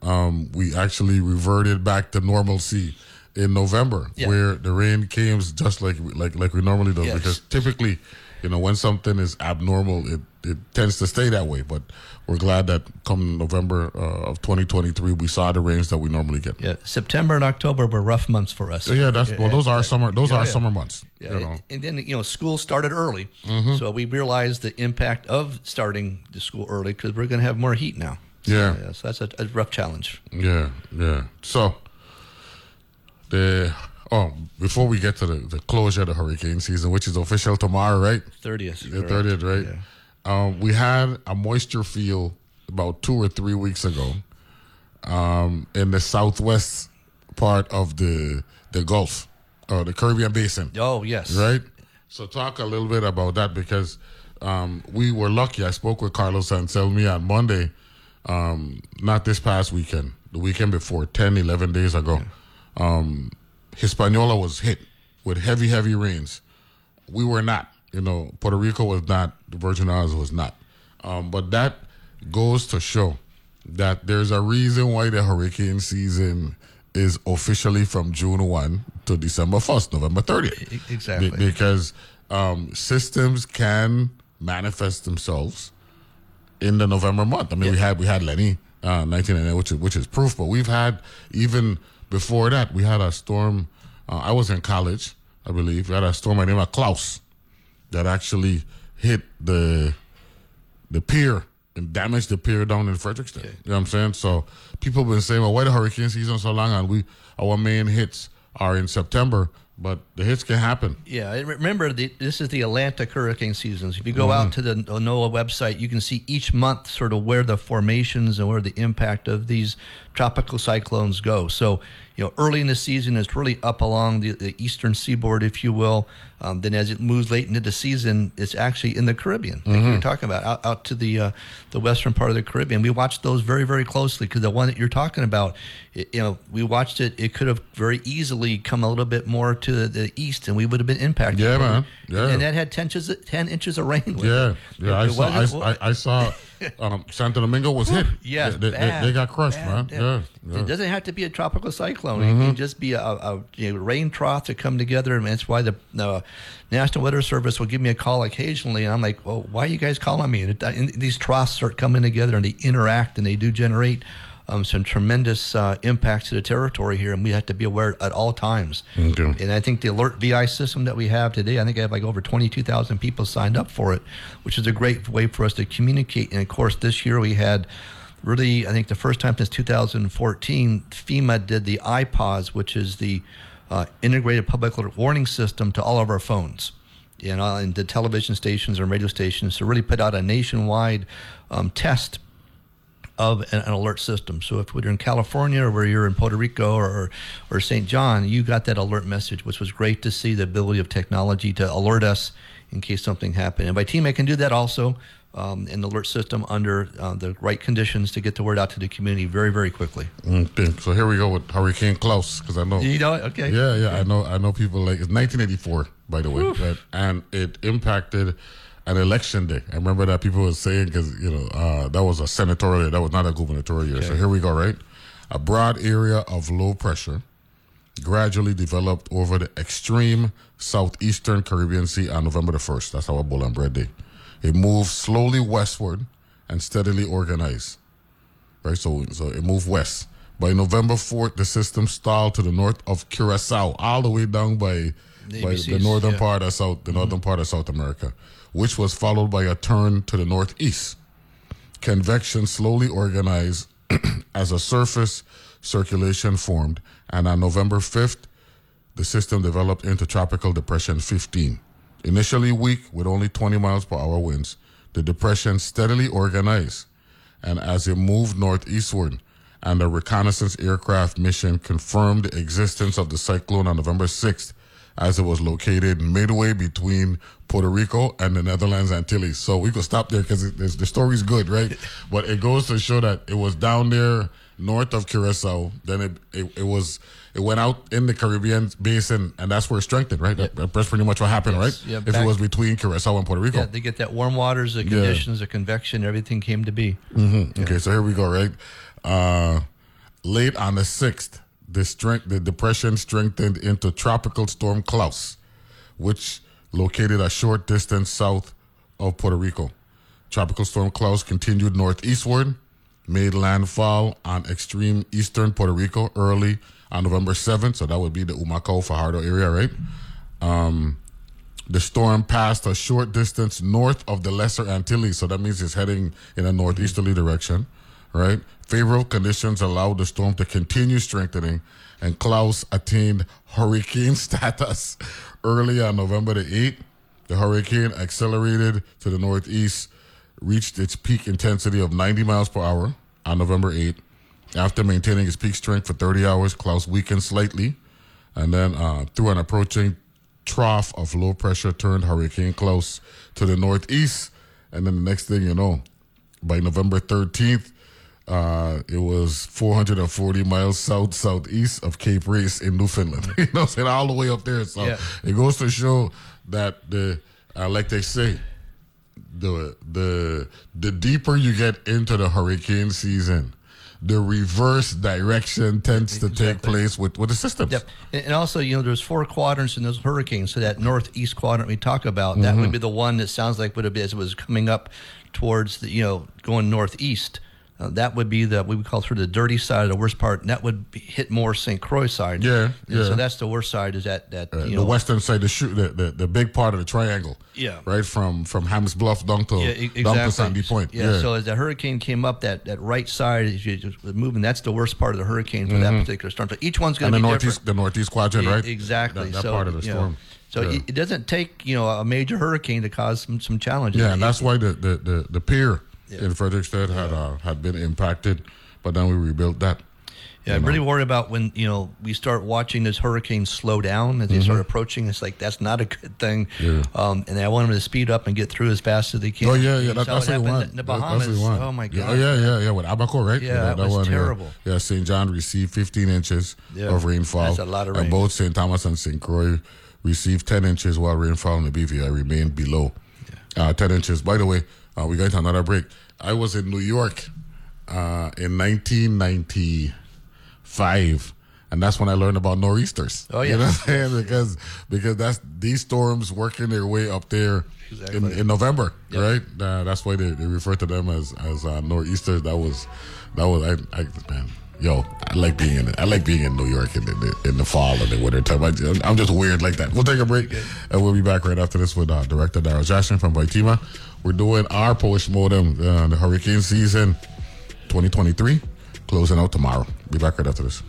um, we actually reverted back to normalcy in November, yeah. where the rain came just like like like we normally do, yes. because typically, you know, when something is abnormal, it It tends to stay that way, but we're glad that come November uh, of twenty twenty-three, we saw the rains that we normally get. Yeah, September and October were rough months for us. Yeah, that's well, those are summer. Those yeah, are yeah. summer months. Yeah. You know. And then you know, school started early, mm-hmm. so we realized the impact of starting the school early because we're going to have more heat now. So, yeah. yeah, so that's a, a rough challenge. Yeah, yeah. So the. Oh, before we get to the, the closure of the hurricane season, which is official tomorrow, right? thirtieth. The thirtieth, right? Yeah. Um, we had a moisture field about two or three weeks ago um, in the southwest part of the the Gulf, or the Caribbean Basin. Oh, yes. Right? So talk a little bit about that, because um, we were lucky. I spoke with Carlos Anselmi on Monday, um, not this past weekend, the weekend before, ten, eleven days ago. Yeah. Um, Hispaniola was hit with heavy, heavy rains. We were not. You know, Puerto Rico was not, the Virgin Islands was not. Um, but that goes to show that there's a reason why the hurricane season is officially from June first to December first, November thirtieth. Exactly. Be- because um, systems can manifest themselves in the November month. I mean, yeah. we had we had Lenny, uh, nineteen ninety-nine, which is, which is proof, but we've had, even before that, we had a storm. Uh, I was in college, I believe. We had a storm by the name of Klaus that actually hit the the pier and damaged the pier down in Frederickstead. Okay. You know what I'm saying? So people have been saying, well, why the hurricane season so long? And we our main hits are in September, but the hits can happen. Yeah, and remember, the, this is the Atlantic hurricane seasons. If you go mm-hmm. out to the NOAA website, you can see each month sort of where the formations and where the impact of these tropical cyclones go. So, you know, early in the season, it's really up along the, the eastern seaboard, if you will. Um, then as it moves late into the season, it's actually in the Caribbean, mm-hmm. like you were talking about, out, out to the uh, the western part of the Caribbean. We watched those very, very closely, because the one that you're talking about, it, you know, we watched it. It could have very easily come a little bit more to the, the east, and we would have been impacted. Yeah, man. Yeah. And that had ten inches of rain. With yeah. It. Yeah, I, it saw, I, I, I saw um, Santo Domingo was hit. Yeah, they, they, they got crushed, bad, man. Yeah, yeah. It doesn't have to be a tropical cyclone. Mm-hmm. It can just be a, a you know, rain trough to come together, and that's why the uh, National Weather Service will give me a call occasionally, and I'm like, well, why are you guys calling me? And, it, and these troughs start coming together, and they interact, and they do generate um, some tremendous uh, impacts to the territory here, and we have to be aware at all times. Okay. And I think the alert V I system that we have today, I think I have like over twenty-two thousand people signed up for it, which is a great way for us to communicate. And, of course, this year we had... Really, I think the first time since two thousand fourteen, FEMA did the I P O S, which is the uh, Integrated Public Alert Warning System, to all of our phones, you know, and the television stations and radio stations, to really put out a nationwide um, test of an, an alert system. So if you're in California, or where you're in Puerto Rico or or Saint John, you got that alert message, which was great to see the ability of technology to alert us in case something happened. And VITEMA can do that also. Um, and the alert system under uh, the right conditions to get the word out to the community very, very quickly. Okay. So here we go with Hurricane Klaus, because I know you know it. Okay. Yeah, yeah, okay. I know. I know people like it's nineteen eighty-four, by the way, right? And it impacted an election day. I remember that people were saying, because you know uh, that was a senatorial year, that was not a gubernatorial year. Okay. So here we go, right? A broad area of low pressure gradually developed over the extreme southeastern Caribbean Sea on November the first. That's our Bull and Bread Day. It moved slowly westward and steadily organized, right? So, so it moved west, By November fourth, the system stalled to the north of Curacao, all the way down by the, by the northern yeah. part of South, the mm-hmm. northern part of South America, which was followed by a turn to the northeast. Convection slowly organized as a surface circulation formed, and on November fifth, the system developed into Tropical Depression fifteen. Initially weak with only twenty miles per hour winds, the depression steadily organized, and as it moved northeastward, and a reconnaissance aircraft mission confirmed the existence of the cyclone on November sixth, as it was located midway between Puerto Rico and the Netherlands Antilles. So we could stop there because the story's good, right? But it goes to show that it was down there north of Curacao. Then it, it, it was it went out in the Caribbean basin, and that's where it strengthened, right? That, yep. That's pretty much what happened, yes. right? Yep. If Back, it was between Curacao and Puerto Rico. Yeah, they get that warm waters, the conditions, yeah. the convection, everything came to be. Mm-hmm. Yeah. Okay, so here we go, right? Uh, late on the sixth, the strength, the depression strengthened into Tropical Storm Klaus, which located a short distance south of Puerto Rico. Tropical Storm Klaus continued northeastward, made landfall on extreme eastern Puerto Rico early on November seventh, so that would be the Humacao, Fajardo area, right? Um, the storm passed a short distance north of the Lesser Antilles, so that means it's heading in a northeasterly direction, right? Favorable conditions allowed the storm to continue strengthening, and Klaus attained hurricane status early on November the eighth. The hurricane accelerated to the northeast, reached its peak intensity of ninety miles per hour on November eighth. After maintaining its peak strength for thirty hours, Klaus weakened slightly, and then uh, through an approaching trough of low pressure turned Hurricane Klaus to the northeast. And then the next thing you know, by November thirteenth, Uh, it was four hundred forty miles south southeast of Cape Race in Newfoundland. You know, it's all the way up there. So yeah. It goes to show that the, uh, like they say, the the the deeper you get into the hurricane season, the reverse direction tends to exactly. take place with, with the systems. Yep. And also, you know, there's four quadrants in those hurricanes. So that northeast quadrant we talk about, that mm-hmm. would be the one that sounds like would have been as it was coming up towards the, you know, going northeast. Uh, that would be the we would call through the dirty side, the worst part. And that would be, hit more Saint Croix side. Yeah, and yeah. So that's the worst side. Is that that uh, you know, the western side, the, shoot, the the the big part of the triangle. Yeah, right from from Ham's Bluff down to yeah, exactly. down to Sandy Point. Yeah, yeah. So as the hurricane came up, that, that right side is you moving. That's the worst part of the hurricane for mm-hmm. that particular storm. So each one's going to be northeast, different. The northeast quadrant, yeah, right? Exactly. That, that so, part of the storm. Know, so yeah. it, it doesn't take you know a major hurricane to cause some, some challenges. Yeah, and it, that's why the the the, the pier. Yeah. in Frederickstead had uh, had been impacted, but then we rebuilt that. Yeah, I'm know. really worried about when, you know, we start watching this hurricane slow down as they mm-hmm. start approaching. It's like, that's not a good thing. Yeah. Um, and I want them to speed up and get through as fast as they can. Oh, yeah, yeah. That, that's what you want. In the Bahamas. That's, that's oh, my God. Yeah, yeah, yeah. yeah. With Abaco, right? Yeah, yeah that was one, terrible. Yeah. yeah, Saint John received fifteen inches yeah. of rainfall. That's a lot of rain. And both Saint Thomas and Saint Croix received ten inches while rainfall in the B V I remained below yeah. uh, ten inches. By the way, Uh, we got another break. I was in New York uh, in nineteen ninety-five, and that's when I learned about nor'easters. Oh, yeah. You know what I'm saying? Because, because that's these storms working their way up there exactly. in, in November, yeah. right? Uh, that's why they, they refer to them as, as uh, nor'easters. That was, that was I, I man. Yo, I like being in I like being in New York in the, in the fall and the winter time. I, I'm just weird like that. We'll take a break, and we'll be back right after this with uh, Director Daryl Jaschen from VITEMA. We're doing our postmortem, uh, the hurricane season twenty twenty-three, closing out tomorrow. Be back right after this.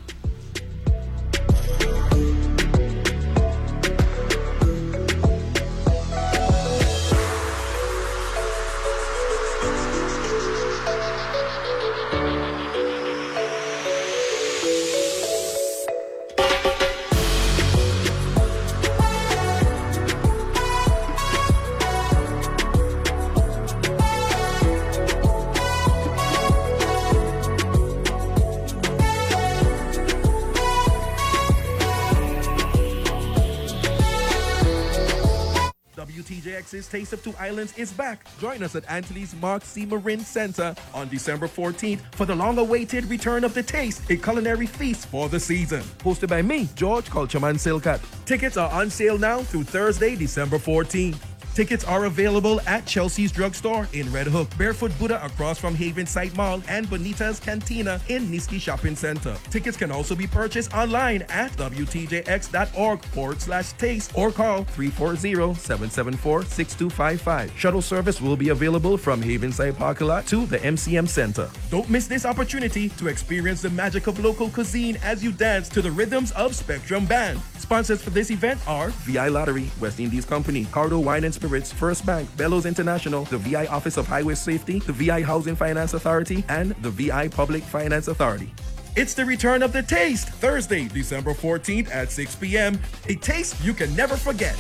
Taste of Two Islands is back. Join us at Antilles Mark C. Marin Center on December fourteenth for the long-awaited return of the Taste, a culinary feast for the season. Hosted by me, George Culture Man Silkat. Tickets are on sale now through Thursday, December fourteenth. Tickets are available at Chelsea's Drugstore in Red Hook, Barefoot Buddha across from Haven Side Mall, and Bonita's Cantina in Niski Shopping Center. Tickets can also be purchased online at W T J X dot org forward slash taste or call three four zero, seven seven four, six two five five. Shuttle service will be available from Haven Side Parking Lot to the M C M Center. Don't miss this opportunity to experience the magic of local cuisine as you dance to the rhythms of Spectrum Band. Sponsors for this event are V I Lottery, West Indies Company, Cardo Wine and Spirits, First Bank, Bellows International, the V I Office of Highway Safety, the V I Housing Finance Authority, and the V I Public Finance Authority. It's the return of the taste, Thursday, December fourteenth at six p m A taste you can never forget.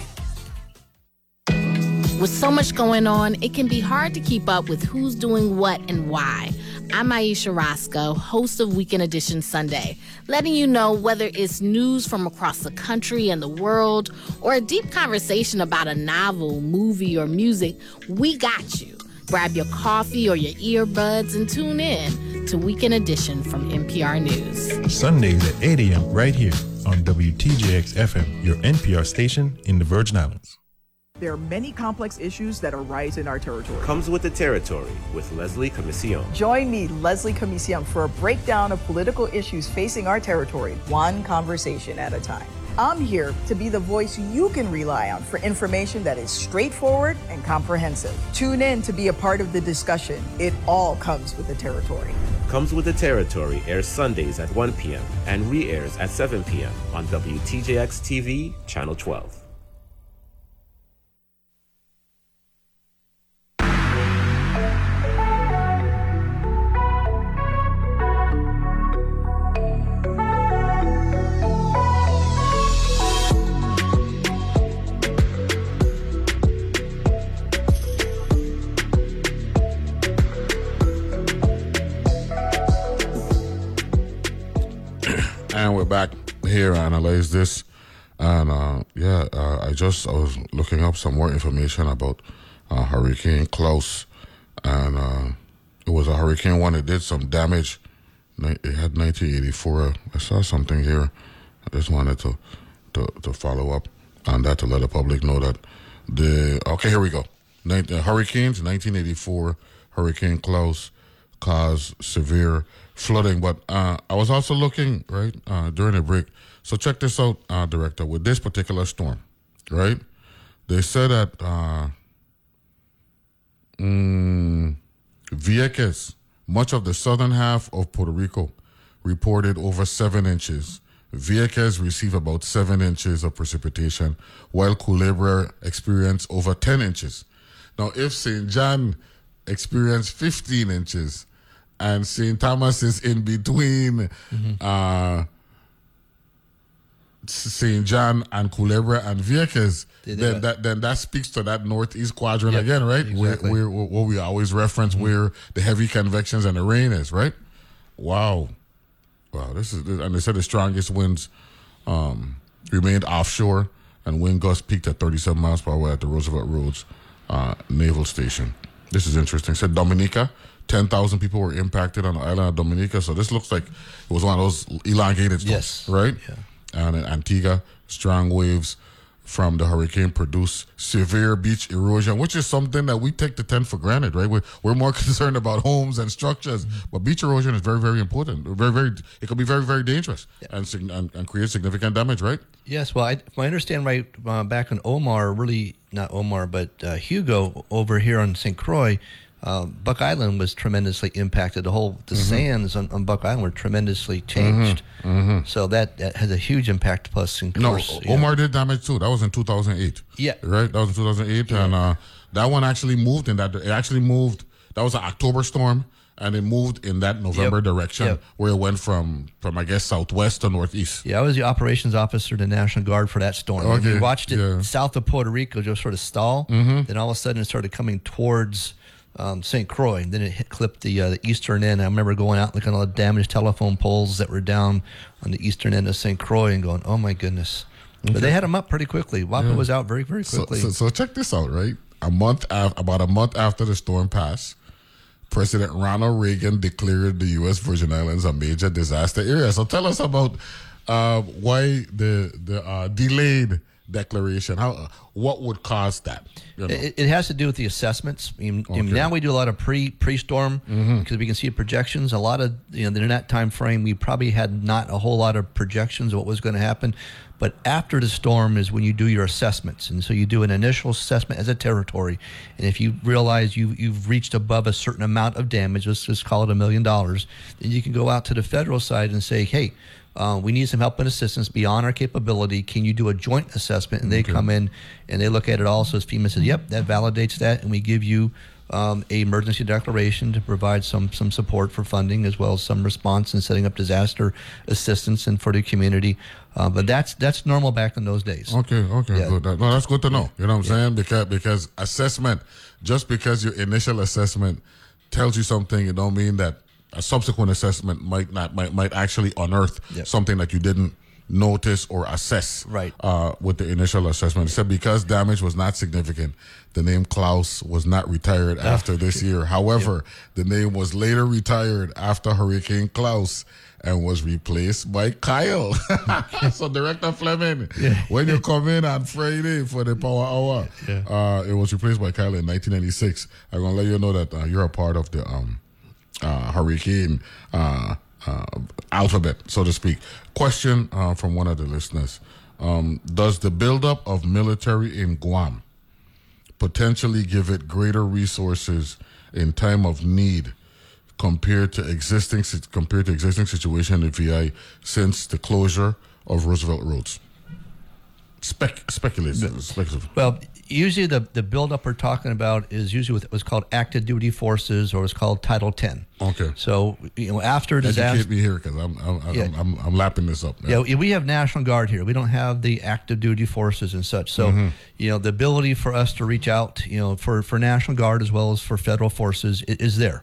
With so much going on, it can be hard to keep up with who's doing what and why. I'm Aisha Roscoe, host of Weekend Edition Sunday, letting you know whether it's news from across the country and the world or a deep conversation about a novel, movie, or music, we got you. Grab your coffee or your earbuds and tune in to Weekend Edition from N P R News. Sundays at eight a m right here on W T J X F M, your N P R station in the Virgin Islands. There are many complex issues that arise in our territory. Comes with the territory with Leslie Comisión. Join me, Leslie Comisión, for a breakdown of political issues facing our territory, one conversation at a time. I'm here to be the voice you can rely on for information that is straightforward and comprehensive. Tune in to be a part of the discussion. It all comes with the territory. Comes with the Territory airs Sundays at one p m and re-airs at seven p m on W T J X T V, Channel twelve. Back here and analyze this, and uh, yeah, uh, I just I was looking up some more information about uh, Hurricane Klaus, and uh, it was a hurricane one. It did some damage. It had nineteen eighty-four. I saw something here. I just wanted to to, to follow up on that to let the public know that the okay. Here we go. Hurricanes nineteen eighty-four. Hurricane Klaus caused severe flooding, but uh, I was also looking, right, uh, during the break. So check this out, uh, Director, with this particular storm, right? They said that uh, mm, Vieques, much of the southern half of Puerto Rico, reported over seven inches. Vieques received about seven inches of precipitation, while Culebra experienced over ten inches. Now, if Saint John experienced fifteen inches, and Saint Thomas is in between mm-hmm. uh, Saint John and Culebra and Vieques. Then that, then that speaks to that northeast quadrant yep, again, right? Exactly. Where, where, where we always reference mm-hmm. where the heavy convections and the rain is, right? Wow. Wow. This is, and they said the strongest winds um, remained offshore, and wind gusts peaked at thirty-seven miles per hour at the Roosevelt Roads uh, Naval Station. This is interesting. Said Dominica. ten thousand people were impacted on the island of Dominica. So this looks like it was one of those elongated storms, yes. right? Yeah. And in Antigua, strong waves from the hurricane produced severe beach erosion, which is something that we take the tent for granted, right? We're, we're more concerned about homes and structures. Mm-hmm. But beach erosion is very, very important. Very, very, it could be very, very dangerous yeah. and, and and create significant damage, right? Yes. Well, I, if I understand right, uh, back when Omar, really not Omar, but uh, Hugo over here on Saint Croix, Uh, Buck Island was tremendously impacted. The whole the mm-hmm. sands on, on Buck Island were tremendously changed. Mm-hmm. Mm-hmm. So that, that has a huge impact. Plus, in course, no, Omar know. did damage too. That was in two thousand eight. Yeah, right. That was in two thousand eight, yeah. and uh, that one actually moved in that. It actually moved. That was an October storm, and it moved in that November yep. direction, yep. where it went from, from I guess southwest to northeast. Yeah, I was the operations officer, the National Guard for that storm. Okay. And we watched it yeah. south of Puerto Rico just sort of stall. Mm-hmm. Then all of a sudden, it started coming towards. Um, Saint Croix, and then it hit, clipped the uh, the eastern end. I remember going out and looking at all the damaged telephone poles that were down on the eastern end of Saint Croix and going, oh my goodness. Okay. But they had them up pretty quickly. WAPA yeah. was out very, very quickly. So, so, so check this out, right? A month af- About a month after the storm passed, President Ronald Reagan declared the U S. Virgin Islands a major disaster area. So tell us about uh, why the, the uh, delayed declaration? How, what would cause that? You know? it, it has to do with the assessments. I mean, okay. Now we do a lot of pre pre storm because mm-hmm. we can see projections. A lot of you know in that time frame, we probably had not a whole lot of projections of what was going to happen. But after the storm is when you do your assessments, and so you do an initial assessment as a territory. And if you realize you you've reached above a certain amount of damage, let's just call it a million dollars, then you can go out to the federal side and say, hey. Uh, we need some help and assistance beyond our capability. Can you do a joint assessment? And they okay. come in and they look at it also as FEMA says, yep, that validates that. And we give you um, a emergency declaration to provide some some support for funding as well as some response and setting up disaster assistance and for the community. Uh, but that's that's normal back in those days. Okay, okay. Yeah. Good. No, that's good to know. You know what I'm yeah. saying? Because, because assessment, just because your initial assessment tells you something, it don't mean that a subsequent assessment might not might, might actually unearth yep. something that you didn't notice or assess right. uh, with the initial assessment. It said because damage was not significant, the name Klaus was not retired after this year. However, yep. the name was later retired after Hurricane Klaus and was replaced by Kyle. So, Director Fleming, yeah. when you come in on Friday for the Power Hour, yeah. uh, it was replaced by Kyle in nineteen ninety-six. I'm going to let you know that uh, you're a part of the... Um, Uh, hurricane uh, uh, alphabet, so to speak. Question uh, from one of the listeners. Um, does the buildup of military in Guam potentially give it greater resources in time of need compared to existing compared to existing situation in V I since the closure of Roosevelt Roads? Spec- speculative, speculative. Well, usually the, the buildup we're talking about is usually with what's called active duty forces or it's called Title ten. Okay. So, you know, after disaster... Educate me here because I'm I'm, yeah. I'm, I'm I'm lapping this up. Yeah. yeah, we have National Guard here. We don't have the active duty forces and such. So, mm-hmm. you know, the ability for us to reach out, you know, for, for National Guard as well as for federal forces is there.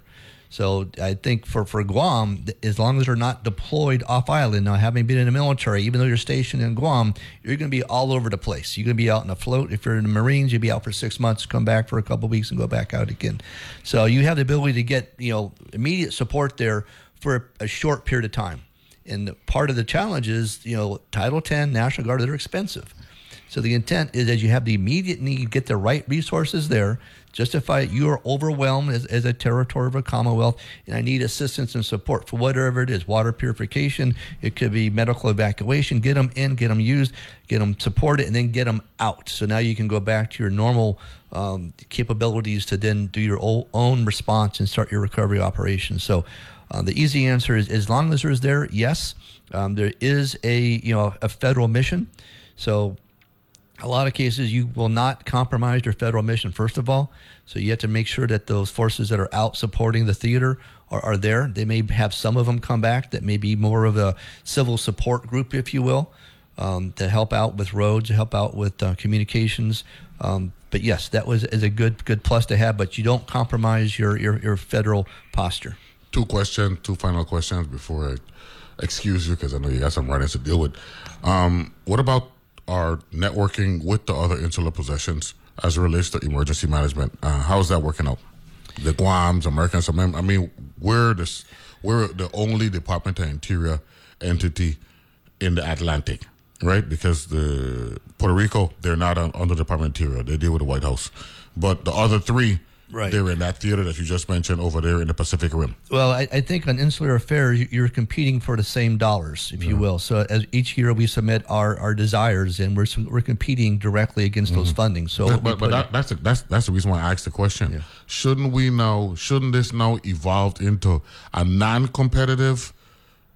So I think for, for Guam, as long as they're not deployed off island, now having been in the military, even though you're stationed in Guam, you're going to be all over the place. You're going to be out in a float. If you're in the Marines, you'll be out for six months, come back for a couple of weeks and go back out again. So you have the ability to get, you know, immediate support there for a short period of time. And part of the challenge is, you know, Title ten, National Guard, they're expensive. So the intent is as you have the immediate need, get the right resources there, justify it. You are overwhelmed as, as a territory of a commonwealth, and I need assistance and support for whatever it is, water purification. It could be medical evacuation. Get them in, get them used, get them supported, and then get them out. So now you can go back to your normal um, capabilities to then do your own response and start your recovery operation. So uh, the easy answer is as long as there is there, yes, um, there is a, you know, a federal mission. So a lot of cases, you will not compromise your federal mission, first of all. So you have to make sure that those forces that are out supporting the theater are, are there. They may have some of them come back that may be more of a civil support group, if you will, um, to help out with roads, to help out with uh, communications. Um, but, yes, that was is a good good plus to have, but you don't compromise your, your, your federal posture. Two questions, two final questions before I excuse you because I know you got some writings to deal with. Um, what about are networking with the other insular possessions as it relates to emergency management? Uh, how is that working out? The Guams, Americans, I mean, we're, this, we're the only Department of Interior entity in the Atlantic, right? Because the Puerto Rico, they're not on, on the Department of Interior. They deal with the White House. But the other three, right. They're in that theater that you just mentioned over there in the Pacific Rim. Well, I, I think on insular affairs, you're competing for the same dollars, if yeah. you will. So as each year we submit our, our desires, and we're we're competing directly against mm-hmm. those fundings. So but but, but that, that's a, that's that's the reason why I asked the question. Yeah. Shouldn't we now? Shouldn't this now evolve into a non-competitive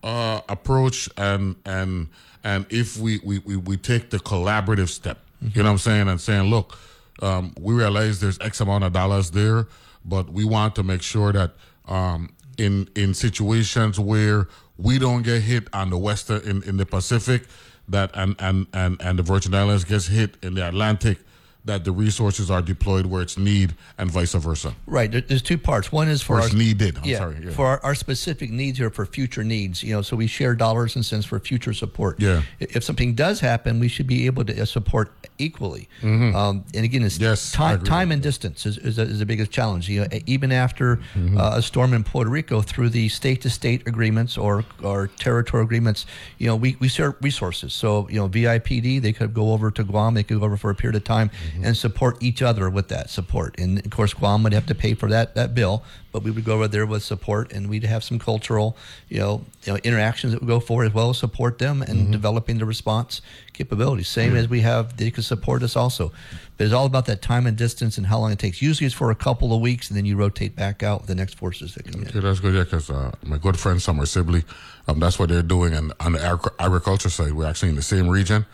uh, approach? And and and if we we, we, we take the collaborative step, mm-hmm. you know what I'm saying, and saying, look. Um, we realize there's X amount of dollars there, but we want to make sure that um, in in situations where we don't get hit on the western in, in the Pacific, that and, and, and, and the Virgin Islands gets hit in the Atlantic, that the resources are deployed where it's needed and vice versa. Right. There's two parts. One is for where it's our, needed. I'm yeah, sorry. Yeah. For our, our specific needs or for future needs. You know, so we share dollars and cents for future support. Yeah. If something does happen, we should be able to support equally. Mm-hmm. Um, and again, it's yes, time, time and distance is, is, a, is the biggest challenge. You know, even after mm-hmm. uh, a storm in Puerto Rico, through the state-to-state agreements or or territory agreements, you know, we we share resources. So you know, V I P D, they could go over to Guam. They could go over for a period of time. Mm-hmm. And support each other with that support. And, of course, Guam would have to pay for that, that bill, but we would go over there with support, and we'd have some cultural, you know, you know interactions that would go forward, as well as support them and mm-hmm. developing the response capabilities. Same mm-hmm. as we have, they could support us also. But it's all about that time and distance and how long it takes. Usually it's for a couple of weeks, and then you rotate back out with the next forces that come okay, in. That's good, yeah, because uh, my good friend, Summer Sibley, um, that's what they're doing. And on the ag- agriculture side, we're actually in the same region,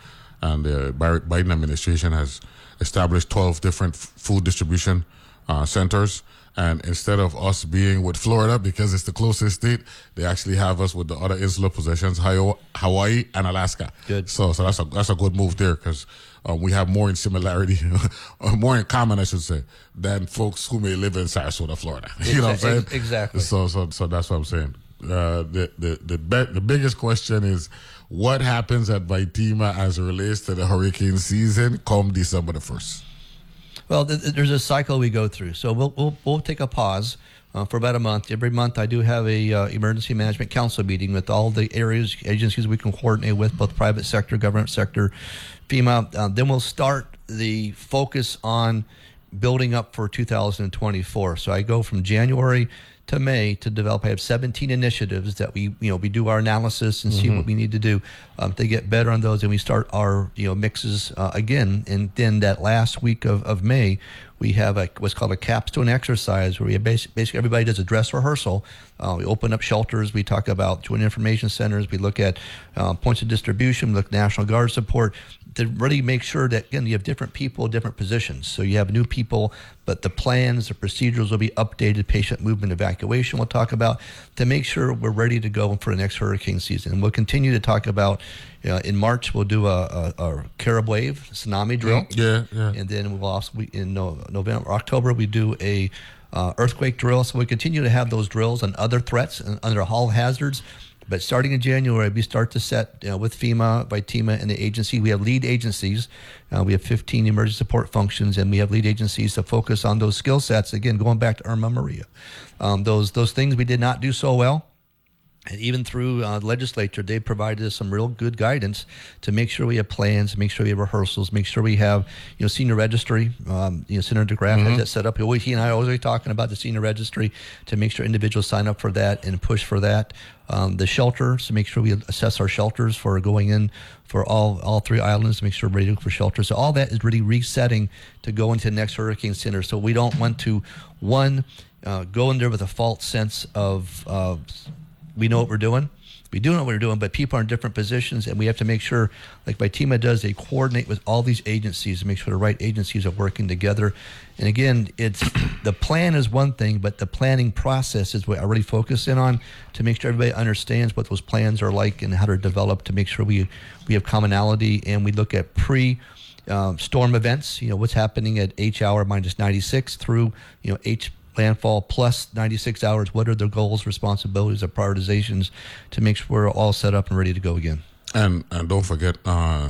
and the Biden administration has established twelve different f- food distribution uh, centers. And instead of us being with Florida, because it's the closest state, they actually have us with the other insular possessions, Hawaii and Alaska. Good. So so that's a that's a good move there, because um, we have more in similarity, or more in common, I should say, than folks who may live in Sarasota, Florida. You exa- know what I'm saying? Ex- exactly. So, so so that's what I'm saying. Uh, the the the, be- the biggest question is, what happens at VITEMA as it relates to the hurricane season come December the first? Well, th- there's a cycle we go through. So we'll we'll, we'll take a pause uh, for about a month. Every month I do have a uh, emergency management council meeting with all the areas, agencies we can coordinate with, both private sector, government sector, FEMA. Uh, then we'll start the focus on building up for two thousand twenty-four. So I go from January to May to develop. I have seventeen initiatives that we, you know, we do our analysis and mm-hmm. see what we need to do um, to get better on those. And we start our, you know, mixes uh, again. And then that last week of, of May, we have a what's called a capstone exercise, where we basically, basically everybody does a dress rehearsal. Uh, we open up shelters. We talk about joint information centers. We look at uh, points of distribution. We look at National Guard support to really make sure that, again, you have different people, different positions. So you have new people, but the plans, the procedures will be updated. Patient movement, evacuation we'll talk about, to make sure we're ready to go for the next hurricane season. And we'll continue to talk about, you know, in March, we'll do a, a, a Carib wave tsunami drill. Yeah, yeah. And then we'll also, we, in no, November, October, we do a uh, earthquake drill. So we continue to have those drills on other threats and under all hazards. But starting in January, we start to set, you know, with FEMA, VITEMA, and the agency. We have lead agencies. Uh, we have fifteen emergency support functions, and we have lead agencies to focus on those skill sets. Again, going back to Irma Maria, um, those those things we did not do so well. And even through uh, legislature, they provided us some real good guidance to make sure we have plans, make sure we have rehearsals, make sure we have, you know, senior registry. Um, you know, Senator DeGraff mm-hmm. has that set up. He, he and I are always talking about the senior registry to make sure individuals sign up for that and push for that. Um, the shelter, so make sure we assess our shelters for going in for all, all three islands to make sure we're ready for shelters. So all that is really resetting to go into the next hurricane center. So we don't want to, one, uh, go in there with a false sense of uh, – we know what we're doing. We do know what we're doing, but people are in different positions, and we have to make sure, like VITEMA does, they coordinate with all these agencies to make sure the right agencies are working together. And again, it's the plan is one thing, but the planning process is what I really focus in on to make sure everybody understands what those plans are like and how they're developed, to make sure we we have commonality, and we look at pre- um, storm events. You know, what's happening at H hour minus ninety-six through, you know, H landfall plus ninety-six hours. What are their goals, responsibilities, or prioritizations to make sure we're all set up and ready to go again? And and don't forget, uh,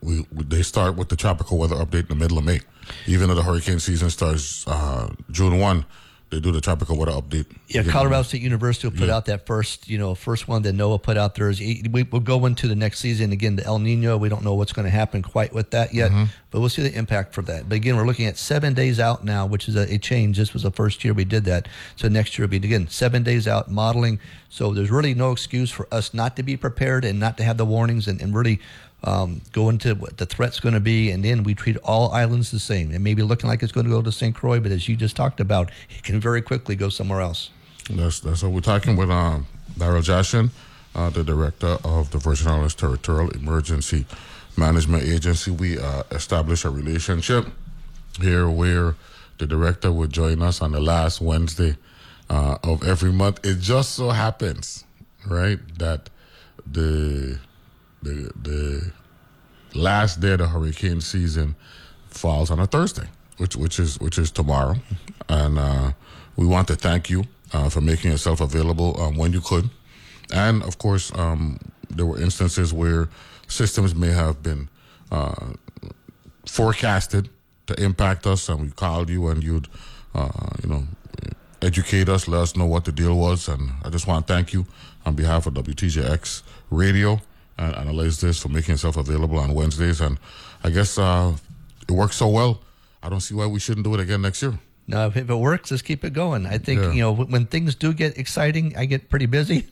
we, we they start with the tropical weather update in the middle of May. Even though the hurricane season starts uh, June first, they do the tropical weather update. Yeah, Colorado State University will put yeah. out that first, you know, first one that NOAA put out there. Is we, we'll go into the next season again. The El Nino, we don't know what's going to happen quite with that yet, mm-hmm. but we'll see the impact from that. But again, we're looking at seven days out now, which is a, a change. This was the first year we did that, so next year will be again seven days out modeling. So there's really no excuse for us not to be prepared and not to have the warnings and, and really. Um, go into what the threat's going to be, and then we treat all islands the same. It may be looking like it's going to go to Saint Croix, but as you just talked about, it can very quickly go somewhere else. That's that's what we're talking with um, Daryl Jaschen, uh, the director of the Virgin Islands Territorial Emergency Management Agency. We uh, established a relationship here where the director would join us on the last Wednesday uh, of every month. It just so happens, right, that the The the last day of the hurricane season falls on a Thursday, which which is which is tomorrow. And uh, we want to thank you uh, for making yourself available um, when you could. And, of course, um, there were instances where systems may have been uh, forecasted to impact us, and we called you and you'd, uh, you know, educate us, let us know what the deal was. And I just want to thank you on behalf of W T J X Radio and Analyze This for making itself available on Wednesdays. And I guess uh, it works so well, I don't see why we shouldn't do it again next year. No, if it works, just keep it going. I think, yeah. you know, when things do get exciting, I get pretty busy.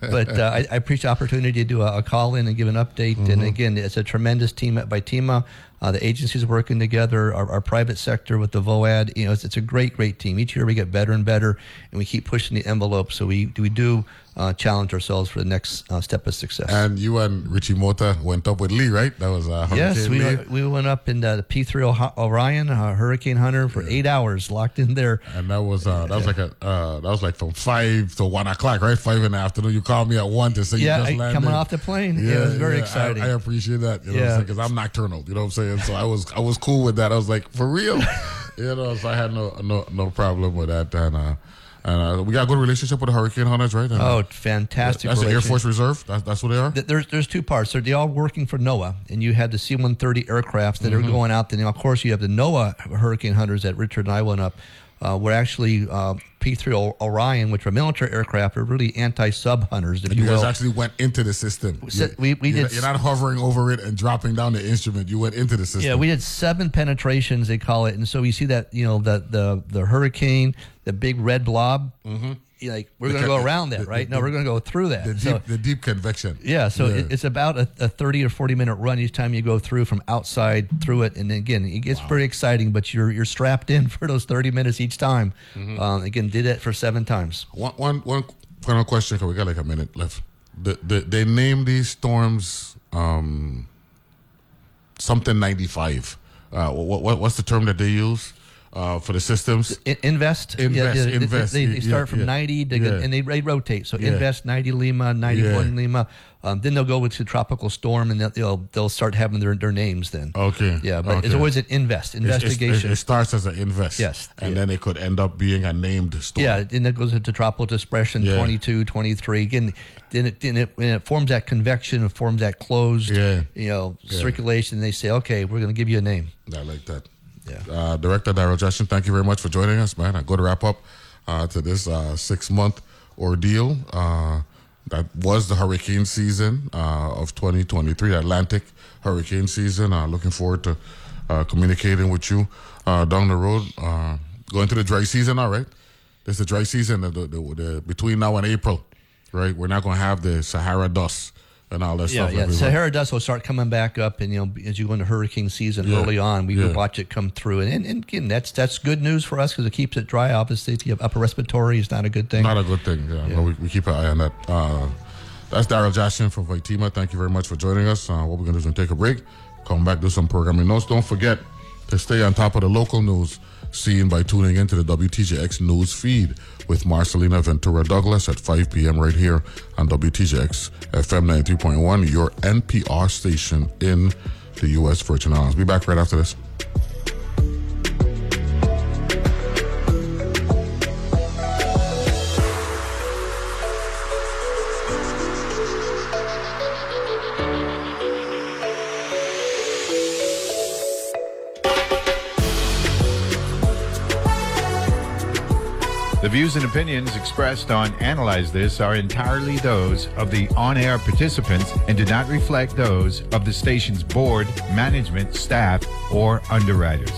But uh, I, I appreciate the opportunity to do a, a call-in and give an update. Mm-hmm. And, again, it's a tremendous team at VITEMA. Uh, the agencies working together, our, our private sector with the V O A D. You know, it's, it's a great, great team. Each year we get better and better, and we keep pushing the envelope. So we, we do uh, challenge ourselves for the next uh, step of success. And you and Richie Mota went up with Lee, right? That was uh, Hurricane Yes, we Lee. we went up in uh, the P three Orion, uh, Hurricane Hunter, for yeah. eight hours locked in there. And that was uh, that was like a uh, that was like from five to one o'clock, right? Five in the afternoon. You called me at one to say yeah, you just I, landed. Yeah, coming off the plane. Yeah, it was very yeah, exciting. I, I appreciate that. You know yeah, because I'm nocturnal. You know what I'm saying? And so I was I was cool with that. I was like, for real, you know. So I had no no, no problem with that. And uh, and uh, we got a good relationship with the Hurricane Hunters, right? And, oh, fantastic! That's the Air Force Reserve. That's, that's what they are. There's there's two parts. They're, they're all working for NOAA, and you had the C one thirty aircraft that mm-hmm. are going out. Then of course you have the NOAA Hurricane Hunters that Richard and I went up. Uh, we're actually uh, P three Orion, which are military aircraft, are really anti-sub hunters, if you, you guys will. Actually went into the system. So you, we, we you're, did, you're not hovering over it and dropping down the instrument. You went into the system. Yeah, we did seven penetrations, they call it. And so you see that, you know, the the, the hurricane, the big red blob. Mm-hmm. Like, we're going to go around that, right? The, the, no, we're going to go through that. The deep, so, the deep convection. Yeah, so yeah. It, it's about a, a thirty or forty-minute run each time you go through from outside through it. And, again, it gets wow. pretty exciting, but you're you're strapped in for those thirty minutes each time. Mm-hmm. Um, again, did that for seven times. One, one, one final question, because we got like a minute left. The, the, they named these storms um, something ninety-five. Uh, what, what What's the term that they use? Uh, for the systems, in- invest, invest, yeah, they, invest. They, they start yeah, from yeah. ninety, to yeah. go, and they, they rotate. So yeah. invest ninety Lima, ninety-one yeah. Lima. Um, then they'll go into tropical storm, and they'll they'll, they'll start having their, their names then. Okay. Yeah, but okay. it's always an invest investigation. It's, it's, it, it starts as an invest. Yes. And yeah. then it could end up being a named storm. Yeah, and it goes into tropical depression yeah. twenty-two, twenty-three. Again, then it then it, it forms that convection, it forms that closed, yeah. you know, yeah. circulation. And they say, okay, we're going to give you a name. I like that. Yeah. Uh, Director Daryl Jaschen, thank you very much for joining us, man. I go to wrap up uh, to this uh, six-month ordeal uh, that was the hurricane season uh, of twenty twenty-three, Atlantic hurricane season. Uh, looking forward to uh, communicating with you uh, down the road. Uh, going to the dry season now, right? This is the dry season the, the, the, the, between now and April, right? We're not going to have the Sahara dust. And all that yeah, stuff. Yeah, everywhere. Sahara dust will start coming back up, and you know, as you go into hurricane season yeah. early on, we yeah. would watch it come through. And, and, and again, that's that's good news for us because it keeps it dry. Obviously, if you have upper respiratory, it's not a good thing. Not a good thing. Yeah, yeah. But we, we keep an eye on that. Uh, that's Daryl Jaschen from VITEMA. Thank you very much for joining us. Uh, what we're gonna do is we're gonna take a break, come back, do some programming notes. Don't forget to stay on top of the local news seen by tuning into the W T J X News Feed with Marcelina Ventura Douglas at five p.m. right here on W T J X F M ninety-three point one, your N P R station in the U S Virgin Islands. Be back right after this. The views and opinions expressed on Analyze This are entirely those of the on-air participants and do not reflect those of the station's board, management, staff, or underwriters.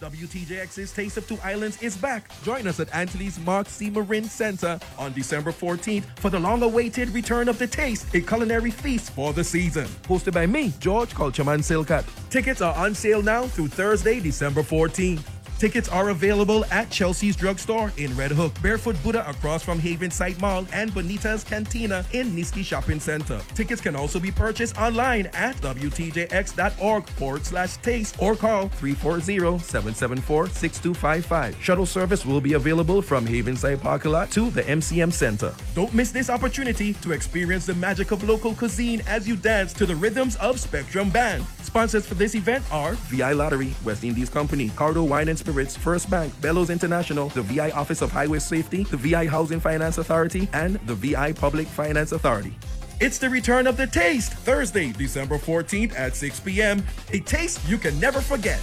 W T J X's Taste of Two Islands is back. Join us at Antilles Mark C. Marin Center on December fourteenth for the long-awaited return of The Taste, a culinary feast for the season. Hosted by me, George Culture Man Silkat. Tickets are on sale now through Thursday, December fourteenth. Tickets are available at Chelsea's Drugstore in Red Hook, Barefoot Buddha across from Haven Site Mall, and Bonita's Cantina in Niski Shopping Center. Tickets can also be purchased online at w t j x dot org forward slash taste or call three four zero, seven seven four, six two five five. Shuttle service will be available from Haven Site Parking Lot to the M C M Center. Don't miss this opportunity to experience the magic of local cuisine as you dance to the rhythms of Spectrum Band. Sponsors for this event are V I Lottery, West Indies Company, Cardo Wine and Spirits, First Bank, Bellows International, the V I Office of Highway Safety, the V I Housing Finance Authority, and the V I Public Finance Authority. It's the return of the taste, Thursday, December fourteenth at six p m A taste you can never forget.